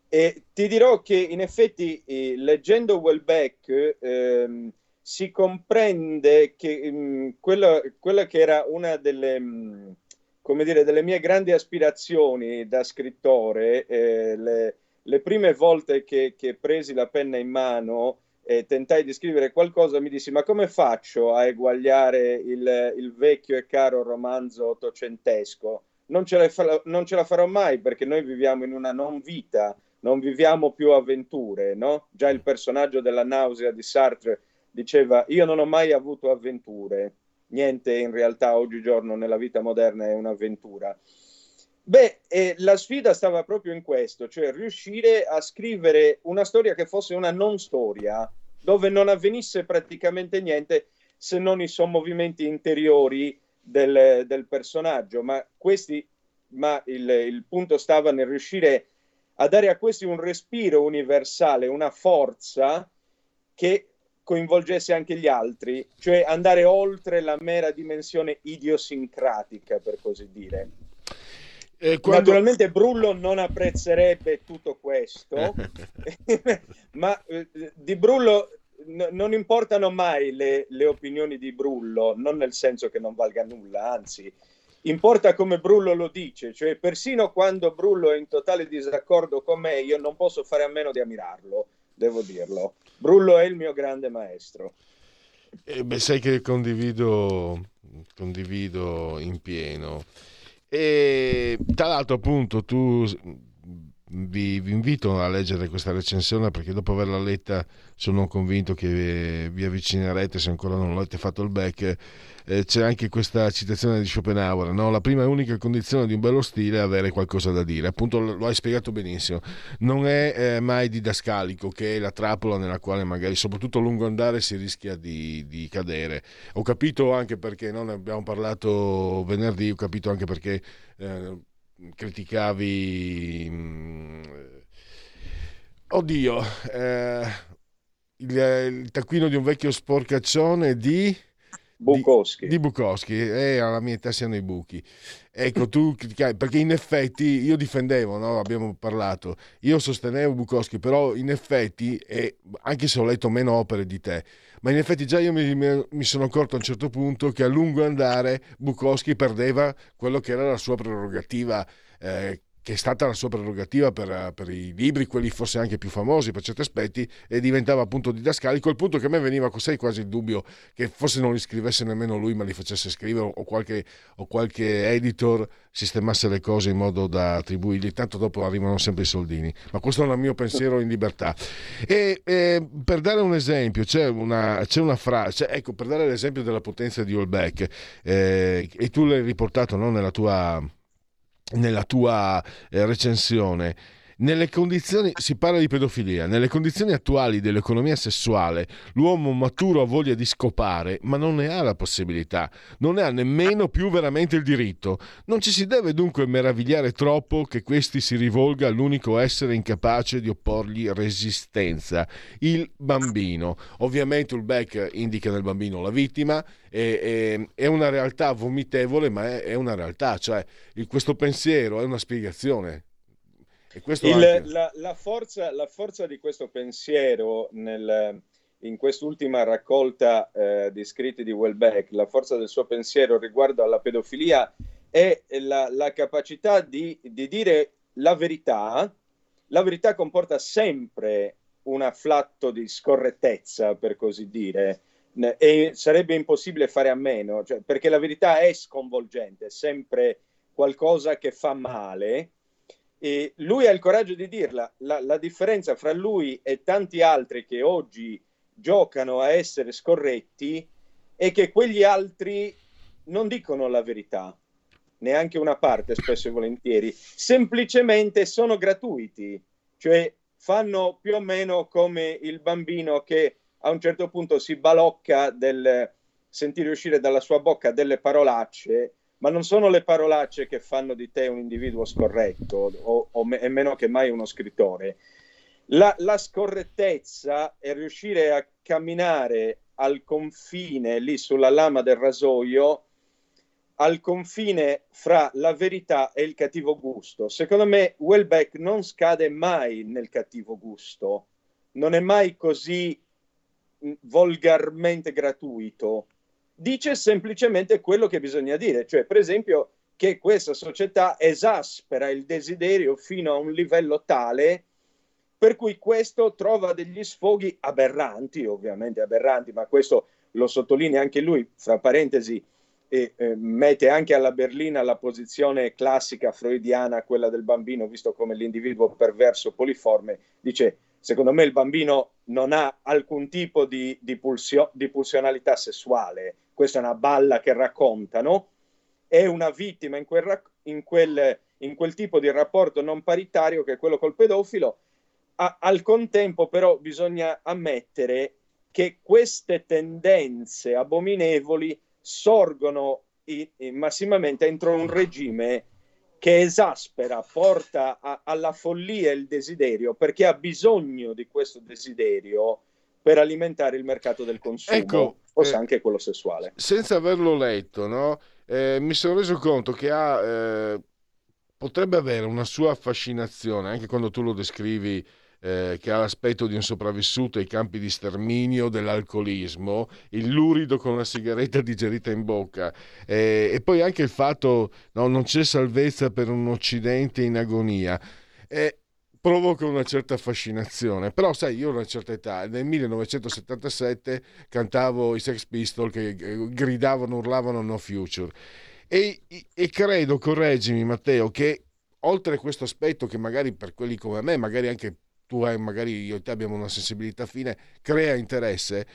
E ti dirò che in effetti eh, leggendo Houellebecq eh, si comprende che mh, quella, quella che era una delle, mh, come dire, delle mie grandi aspirazioni da scrittore, eh, le, le prime volte che, che presi la penna in mano e tentai di scrivere qualcosa mi dissi: ma come faccio a eguagliare il, il vecchio e caro romanzo ottocentesco? Non ce la farò, non ce la farò mai, perché noi viviamo in una non vita. Non viviamo più avventure, no? Già il personaggio della nausea di Sartre diceva: io non ho mai avuto avventure. Niente in realtà oggigiorno nella vita moderna è un'avventura. Beh, eh, la sfida stava proprio in questo, cioè riuscire a scrivere una storia che fosse una non storia, dove non avvenisse praticamente niente se non i sommovimenti interiori del, del personaggio. Ma questi, ma il, il punto stava nel riuscire a dare a questi un respiro universale, una forza che coinvolgesse anche gli altri, cioè andare oltre la mera dimensione idiosincratica, per così dire. Eh, quando... Naturalmente Brullo non apprezzerebbe tutto questo, ma eh, di Brullo n- non importano mai le, le opinioni di Brullo, non nel senso che non valga nulla, anzi. importa come Brullo lo dice, cioè persino quando Brullo è in totale disaccordo con me, io non posso fare a meno di ammirarlo, devo dirlo. Brullo è il mio grande maestro. Eh beh, sai che condivido, condivido in pieno. E tra l'altro, appunto, tu vi, vi invito a leggere questa recensione, perché dopo averla letta sono convinto che vi avvicinerete, se ancora non l'avete fatto il back. Eh, c'è anche questa citazione di Schopenhauer, no? La prima e unica condizione di un bello stile è avere qualcosa da dire. Appunto, lo hai spiegato benissimo, non è eh, mai didascalico, che è la trappola nella quale magari soprattutto a lungo andare si rischia di, di cadere. Ho capito anche perché, no? Ne abbiamo parlato venerdì, ho capito anche perché eh, criticavi mh, oddio eh, il, il taccuino di un vecchio sporcaccione di Bukowski. Di, di Bukowski, eh, alla mia età siano i buchi. Ecco, tu criticavi, perché in effetti io difendevo, no? Abbiamo parlato, io sostenevo Bukowski, però in effetti, e anche se ho letto meno opere di te, ma in effetti già io mi, mi sono accorto a un certo punto che a lungo andare Bukowski perdeva quello che era la sua prerogativa, eh, che è stata la sua prerogativa per, per i libri, quelli forse anche più famosi per certi aspetti, e diventava appunto didascalico, al punto che a me veniva così quasi il dubbio che forse non li scrivesse nemmeno lui, ma li facesse scrivere, o qualche, o qualche editor sistemasse le cose in modo da attribuirgli, tanto dopo arrivano sempre i soldini. Ma questo è un mio pensiero in libertà. E, e per dare un esempio, c'è una, c'è una frase, ecco, per dare l'esempio della potenza di Houellebecq, eh, e tu l'hai riportato, no, nella tua... nella tua recensione, nelle condizioni, si parla di pedofilia, nelle condizioni attuali dell'economia sessuale l'uomo maturo ha voglia di scopare, ma non ne ha la possibilità, non ne ha nemmeno più veramente il diritto. Non ci si deve dunque meravigliare troppo che questi si rivolga all'unico essere incapace di opporgli resistenza, il bambino. Ovviamente Houellebecq indica nel bambino la vittima. È, è, è una realtà vomitevole, ma è, è una realtà, cioè il, questo pensiero è una spiegazione. E questo il, la, la, forza, la forza di questo pensiero nel, in quest'ultima raccolta eh, di scritti di Houellebecq, la forza del suo pensiero riguardo alla pedofilia è la, la capacità di, di dire la verità. La verità comporta sempre un afflatto di scorrettezza, per così dire, e sarebbe impossibile fare a meno, cioè, perché la verità è sconvolgente, è sempre qualcosa che fa male. E lui ha il coraggio di dirla. La, la differenza fra lui e tanti altri che oggi giocano a essere scorretti è che quegli altri non dicono la verità, neanche una parte, spesso e volentieri, semplicemente sono gratuiti, cioè fanno più o meno come il bambino che a un certo punto si balocca del sentire uscire dalla sua bocca delle parolacce, ma non sono le parolacce che fanno di te un individuo scorretto, o, o me, e meno che mai uno scrittore. La, la scorrettezza è riuscire a camminare al confine, lì sulla lama del rasoio, al confine fra la verità e il cattivo gusto. Secondo me Houellebecq non scade mai nel cattivo gusto, non è mai così volgarmente gratuito. Dice semplicemente quello che bisogna dire, cioè per esempio che questa società esaspera il desiderio fino a un livello tale per cui questo trova degli sfoghi aberranti, ovviamente aberranti, ma questo lo sottolinea anche lui, fra parentesi, e eh, mette anche alla berlina la posizione classica freudiana, quella del bambino visto come l'individuo perverso poliforme. Dice: secondo me il bambino non ha alcun tipo di, di, pulsio, di pulsionalità sessuale, questa è una balla che raccontano, è una vittima in quel, in quel, in quel tipo di rapporto non paritario che è quello col pedofilo. A, al contempo però bisogna ammettere che queste tendenze abominevoli sorgono in, in massimamente entro un regime che esaspera, porta a, alla follia il desiderio, perché ha bisogno di questo desiderio per alimentare il mercato del consumo, ecco, forse eh, anche quello sessuale. Senza averlo letto, no? Eh, mi sono reso conto che ha, eh, potrebbe avere una sua affascinazione, anche quando tu lo descrivi eh, che ha l'aspetto di un sopravvissuto ai campi di sterminio dell'alcolismo, il lurido con la sigaretta digerita in bocca, eh, e poi anche il fatto no, non c'è salvezza per un Occidente in agonia, eh, provoca una certa affascinazione. Però sai, io ho una certa età, nel millenovecentosettantasette cantavo i Sex Pistols che gridavano, urlavano No Future, e, e credo, correggimi Matteo, che oltre a questo aspetto che magari per quelli come me, magari anche tu hai, magari io e te abbiamo una sensibilità fine, crea interesse,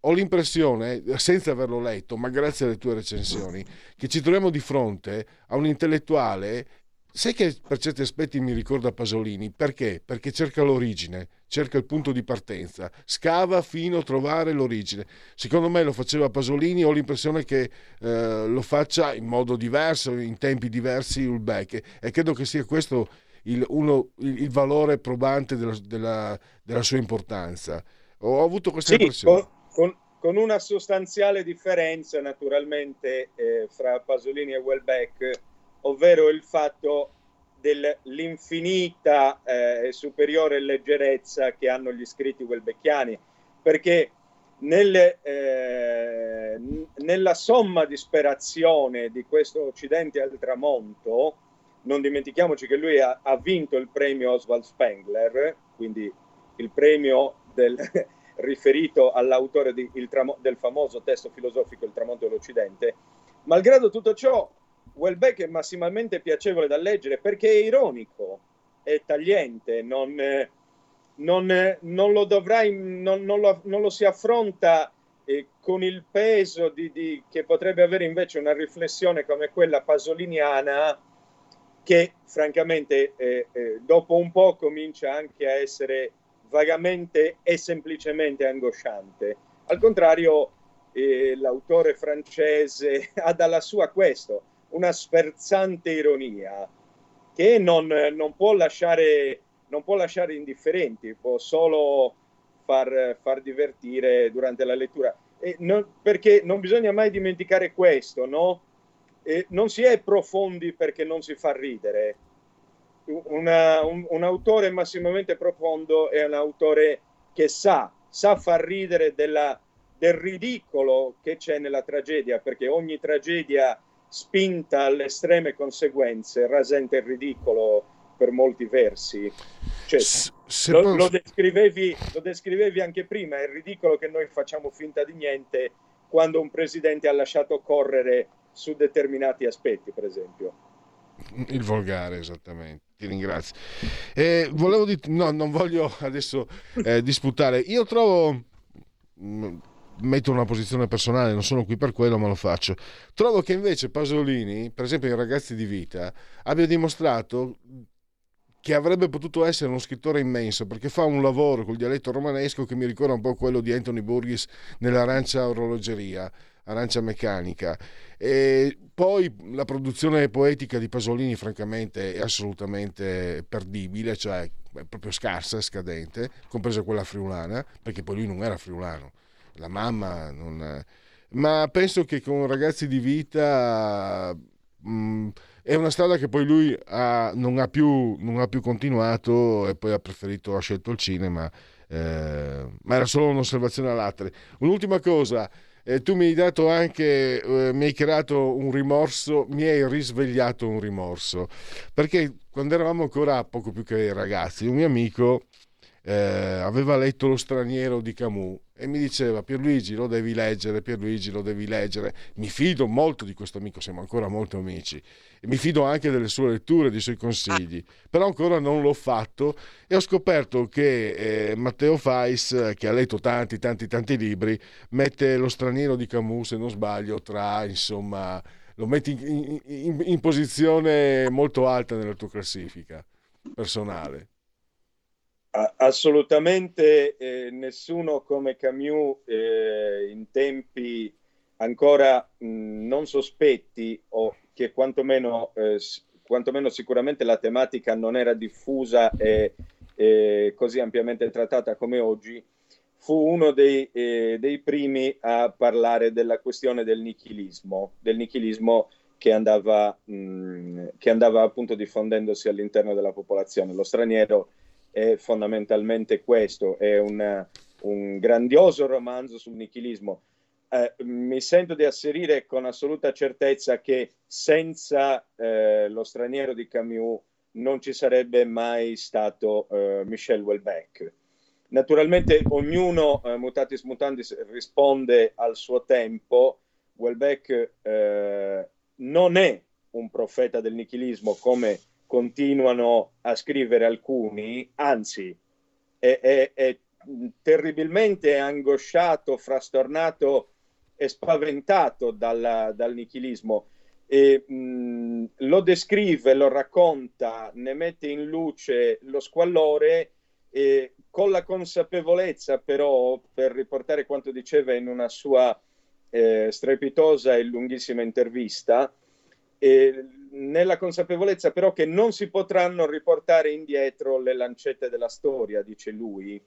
ho l'impressione, senza averlo letto, ma grazie alle tue recensioni, che ci troviamo di fronte a un intellettuale. Sai che per certi aspetti mi ricorda Pasolini, perché? Perché cerca l'origine, cerca il punto di partenza, scava fino a trovare l'origine. Secondo me lo faceva Pasolini, ho l'impressione che eh, lo faccia in modo diverso, in tempi diversi Houellebecq, e credo che sia questo il, uno, il, il valore probante della, della, della sua importanza. Ho avuto questa sì, impressione. Con, con una sostanziale differenza naturalmente eh, fra Pasolini e Houellebecq, ovvero il fatto dell'infinita e eh, superiore leggerezza che hanno gli scritti houellebecchiani, perché nel, eh, nella somma disperazione di questo Occidente al tramonto, non dimentichiamoci che lui ha, ha vinto il premio Oswald Spengler, quindi il premio del, riferito all'autore di, il tramo, del famoso testo filosofico Il tramonto dell'Occidente. Malgrado tutto ciò, Houellebecq è massimamente piacevole da leggere perché è ironico, è tagliente, non, non, non lo dovrai, non, non, lo, non lo si affronta eh, con il peso di, di, che potrebbe avere invece una riflessione come quella pasoliniana, che francamente eh, eh, dopo un po' comincia anche a essere vagamente e semplicemente angosciante. Al contrario, eh, l'autore francese ha dalla sua questo, una sferzante ironia che non, non, può lasciare, non può lasciare indifferenti, può solo far, far divertire durante la lettura. E non, perché non bisogna mai dimenticare questo, no? E non si è profondi perché non si fa ridere. Una, un, un autore massimamente profondo è un autore che sa, sa far ridere della, del ridicolo che c'è nella tragedia, perché ogni tragedia spinta alle estreme conseguenze rasenta il ridicolo per molti versi. Cioè, se, se lo, posso... lo, descrivevi, lo descrivevi anche prima, il ridicolo che noi facciamo finta di niente quando un presidente ha lasciato correre su determinati aspetti, per esempio. Il volgare, esattamente. Ti ringrazio. Eh, volevo dit- no, non voglio adesso eh, disputare. Io trovo... metto una posizione personale, non sono qui per quello, ma lo faccio. Trovo che invece Pasolini, per esempio in Ragazzi di vita, abbia dimostrato che avrebbe potuto essere uno scrittore immenso, perché fa un lavoro col dialetto romanesco che mi ricorda un po' quello di Anthony Burgess nell'Arancia orologeria, Arancia meccanica. E poi la produzione poetica di Pasolini francamente è assolutamente perdibile, cioè è proprio scarsa, scadente, compresa quella friulana, perché poi lui non era friulano, la mamma non... Ma penso che con Ragazzi di vita mh, è una strada che poi lui ha, non, ha più, non ha più continuato, e poi ha preferito, ha scelto il cinema, eh, ma era solo un'osservazione a latere. Un'ultima cosa, eh, tu mi hai dato anche eh, mi hai creato un rimorso, mi hai risvegliato un rimorso, perché quando eravamo ancora poco più che ragazzi, un mio amico eh, aveva letto Lo straniero di Camus e mi diceva: Pierluigi, lo devi leggere, Pierluigi, lo devi leggere. Mi fido molto di questo amico, siamo ancora molto amici, e mi fido anche delle sue letture, dei suoi consigli, però ancora non l'ho fatto, e ho scoperto che eh, Matteo Fais, che ha letto tanti, tanti, tanti libri, mette Lo straniero di Camus, se non sbaglio, tra, insomma, lo metti in, in, in posizione molto alta nella tua classifica personale. Assolutamente, eh, nessuno come Camus eh, in tempi ancora mh, non sospetti, o che quantomeno, eh, quantomeno sicuramente la tematica non era diffusa e, e così ampiamente trattata come oggi, fu uno dei, eh, dei primi a parlare della questione del nichilismo, del nichilismo che andava, mh, che andava appunto diffondendosi all'interno della popolazione. Lo straniero è fondamentalmente questo, è un, un grandioso romanzo sul nichilismo. Eh, mi sento di asserire con assoluta certezza che senza eh, Lo straniero di Camus non ci sarebbe mai stato eh, Michel Houellebecq. Naturalmente ognuno, eh, mutatis mutandis, risponde al suo tempo. Houellebecq eh, non è un profeta del nichilismo, come continuano a scrivere alcuni, anzi è, è, è terribilmente angosciato, frastornato e spaventato dalla, dal nichilismo. E, mh, lo descrive, lo racconta, ne mette in luce lo squallore, e con la consapevolezza però, per riportare quanto diceva in una sua eh, strepitosa e lunghissima intervista, e nella consapevolezza però che non si potranno riportare indietro le lancette della storia, dice lui.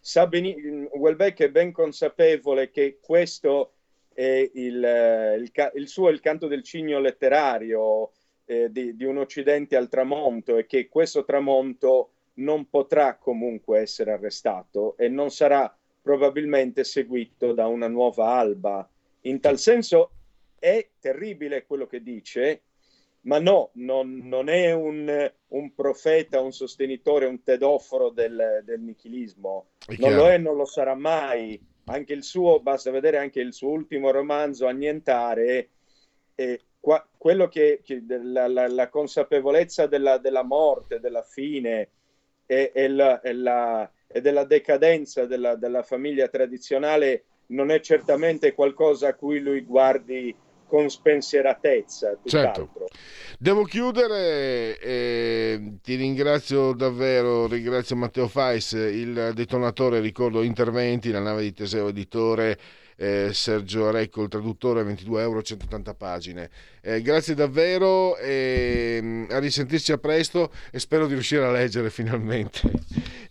Sa ben, Houellebecq è ben consapevole che questo è il, il, il suo il canto del cigno letterario eh, di, di un Occidente al tramonto, e che questo tramonto non potrà comunque essere arrestato e non sarà probabilmente seguito da una nuova alba. In tal senso è terribile quello che dice, ma no, non, non è un, un profeta, un sostenitore, un tedoforo del, del nichilismo. Non lo è, non lo sarà mai. Anche il suo, basta vedere anche il suo ultimo romanzo, Annientare, eh, qua, quello che, che la, la, la consapevolezza della, della morte, della fine e, e, la, e, la, e della decadenza della, della famiglia tradizionale non è certamente qualcosa a cui lui guardi con spensieratezza. Certo. Devo chiudere, eh, ti ringrazio davvero, ringrazio Matteo Fais, il detonatore, ricordo Interventi, La nave di Teseo editore, eh, Sergio Arecco il traduttore, ventidue euro, centottanta pagine. Eh, grazie davvero, e a risentirci a presto, e spero di riuscire a leggere finalmente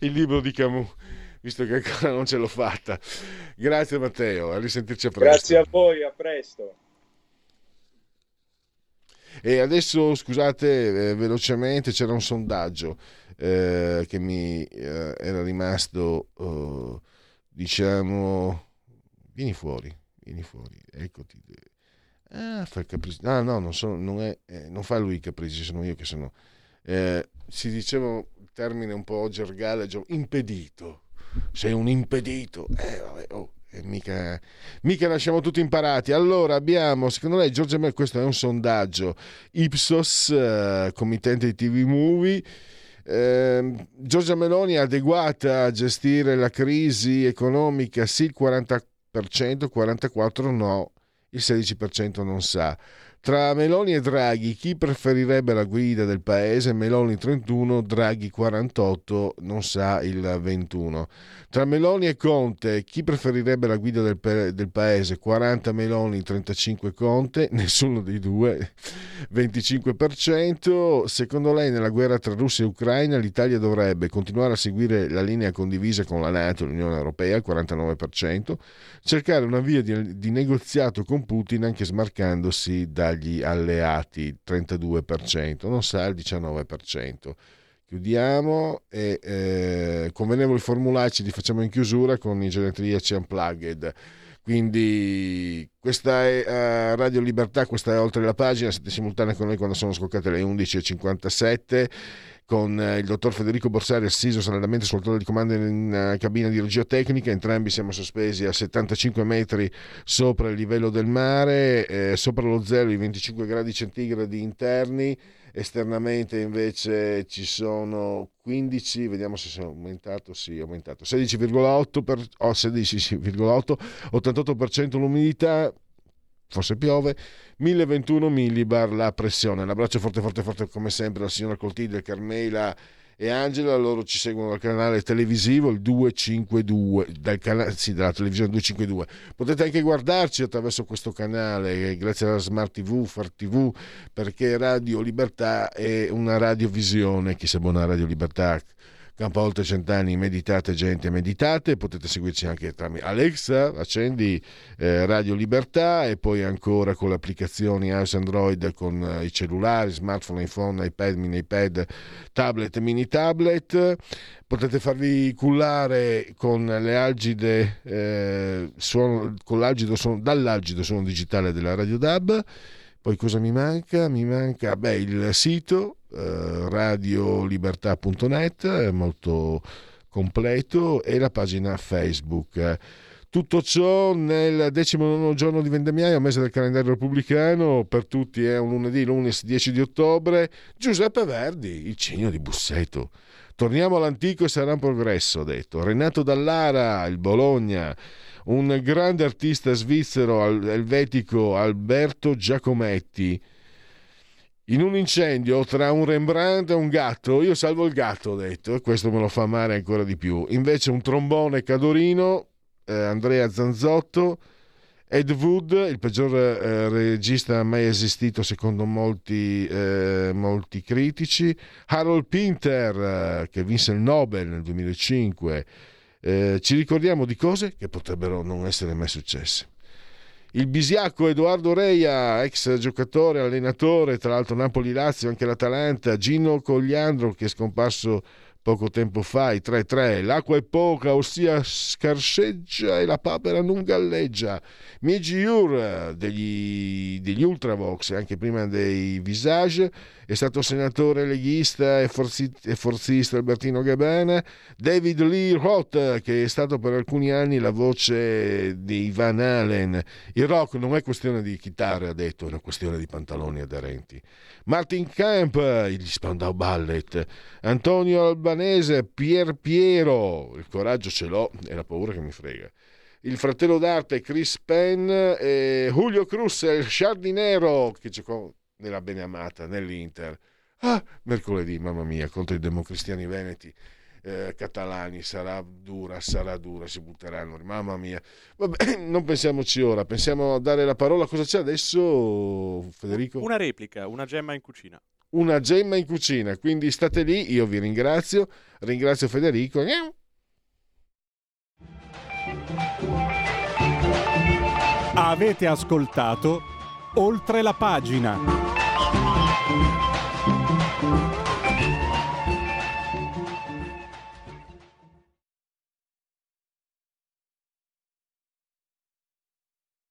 il libro di Camus, visto che ancora non ce l'ho fatta. Grazie Matteo, a risentirci a presto. Grazie a voi, a presto. E adesso scusate, eh, velocemente, c'era un sondaggio eh, che mi eh, era rimasto, eh, diciamo, vieni fuori, vieni fuori, eccoti. Ah, fa il capriccio. Ah no, non, sono, non, è, eh, non fa lui il capriccio, sono io che sono. Eh, si diceva il termine un po' gergale, impedito. Sei un impedito. Eh vabbè, oh. Mica, mica lasciamo tutti imparati. Allora abbiamo, secondo lei Giorgia Meloni, questo è un sondaggio Ipsos, eh, committente di T V Movie, eh, Giorgia Meloni è adeguata a gestire la crisi economica? Sì il quaranta per cento, quarantaquattro per cento no, il sedici per cento non sa. Tra Meloni e Draghi chi preferirebbe la guida del paese? Meloni trentuno, Draghi quarantotto, non sa il ventuno. Tra Meloni e Conte chi preferirebbe la guida del, del paese? quaranta Meloni, trentacinque Conte, nessuno dei due, venticinque per cento. Secondo lei nella guerra tra Russia e Ucraina l'Italia dovrebbe continuare a seguire la linea condivisa con la NATO e l'Unione Europea, il quarantanove per cento, cercare una via di, di negoziato con Putin anche smarcandosi dagli alleati, trentadue per cento, non sa il diciannove per cento. Chiudiamo e eh, convenevoli formulaici li facciamo in chiusura con i geriatrici unplugged. Quindi questa è uh, Radio Libertà, questa è Oltre la Pagina, siete simultanei con noi quando sono scoccate le undici e cinquantasette con uh, il dottor Federico Borsari assiso saldamente sul tavolo di comando in uh, cabina di regia tecnica. Entrambi siamo sospesi a settantacinque metri sopra il livello del mare, eh, sopra lo zero i venticinque gradi centigradi interni, esternamente invece ci sono quindici, vediamo se sono aumentato, sì, è aumentato, sedici virgola otto per cento, oh, sedici virgola otto, ottantotto per cento l'umidità, forse piove, mille ventuno millibar la pressione. Un abbraccio forte forte forte come sempre alla signora Coltilde, Carmela e Angela, loro ci seguono dal canale televisivo il duecentocinquantadue, dal canale, sì, dalla televisione duecentocinquantadue. Potete anche guardarci attraverso questo canale grazie alla Smart tivù, Far tivù, perché Radio Libertà è una radiovisione, chi sa buona Radio Libertà Campa oltre cent'anni, meditate gente, meditate. Potete seguirci anche tramite Alexa, accendi eh, Radio Libertà, e poi ancora con le applicazioni iOS, Android, con eh, i cellulari, smartphone, iPhone, iPad, mini iPad, tablet, mini tablet. Potete farvi cullare con le algide eh, suono, con l'algido suono, dall'algido suono digitale della Radio D A B. Poi cosa mi manca? Mi manca beh, il sito eh, radio libertà punto net, è molto completo, e la pagina Facebook. Tutto ciò nel decimonono giorno di Vendemmiaio, mese del calendario repubblicano, per tutti è un lunedì, lunedì dieci di ottobre. Giuseppe Verdi, il cigno di Busseto. Torniamo all'antico e sarà un progresso, ha detto. Renato Dallara, il Bologna. Un grande artista svizzero elvetico, Alberto Giacometti. In un incendio tra un Rembrandt e un gatto, io salvo il gatto, ho detto, e questo me lo fa amare ancora di più. Invece un trombone Cadorino, eh, Andrea Zanzotto. Ed Wood, il peggior eh, regista mai esistito secondo molti, eh, molti critici. Harold Pinter, eh, che vinse il Nobel nel duemilacinque. Eh, ci ricordiamo di cose che potrebbero non essere mai successe. Il bisiacco Edoardo Reia, ex giocatore, allenatore, tra l'altro Napoli-Lazio, anche l'Atalanta. Gino Cogliandro, che è scomparso poco tempo fa, i tre tre. L'acqua è poca, ossia scarseggia, e la papera non galleggia. Migi Ur, degli, degli Ultravox, anche prima dei Visage, è stato senatore leghista e, forzi, e forzista Albertino Gabbana. David Lee Roth, che è stato per alcuni anni la voce di Van Halen. Il rock non è questione di chitarre, ha detto, è una questione di pantaloni aderenti. Martin Camp, gli Spandau Ballet. Antonio Alba Pier Piero, il coraggio ce l'ho e la paura che mi frega. Il fratello d'arte Chris Penn e Julio Cruz, il Sardinero, che giocò nella Beneamata, nell'Inter. Ah, mercoledì, mamma mia, contro i democristiani veneti, eh, catalani, sarà dura, sarà dura, si butteranno, mamma mia. Vabbè, non pensiamoci ora, pensiamo a dare la parola. Cosa c'è adesso, Federico? Una replica, una gemma in cucina. Una gemma in cucina, quindi state lì, io vi ringrazio, ringrazio Federico. Avete ascoltato Oltre la pagina.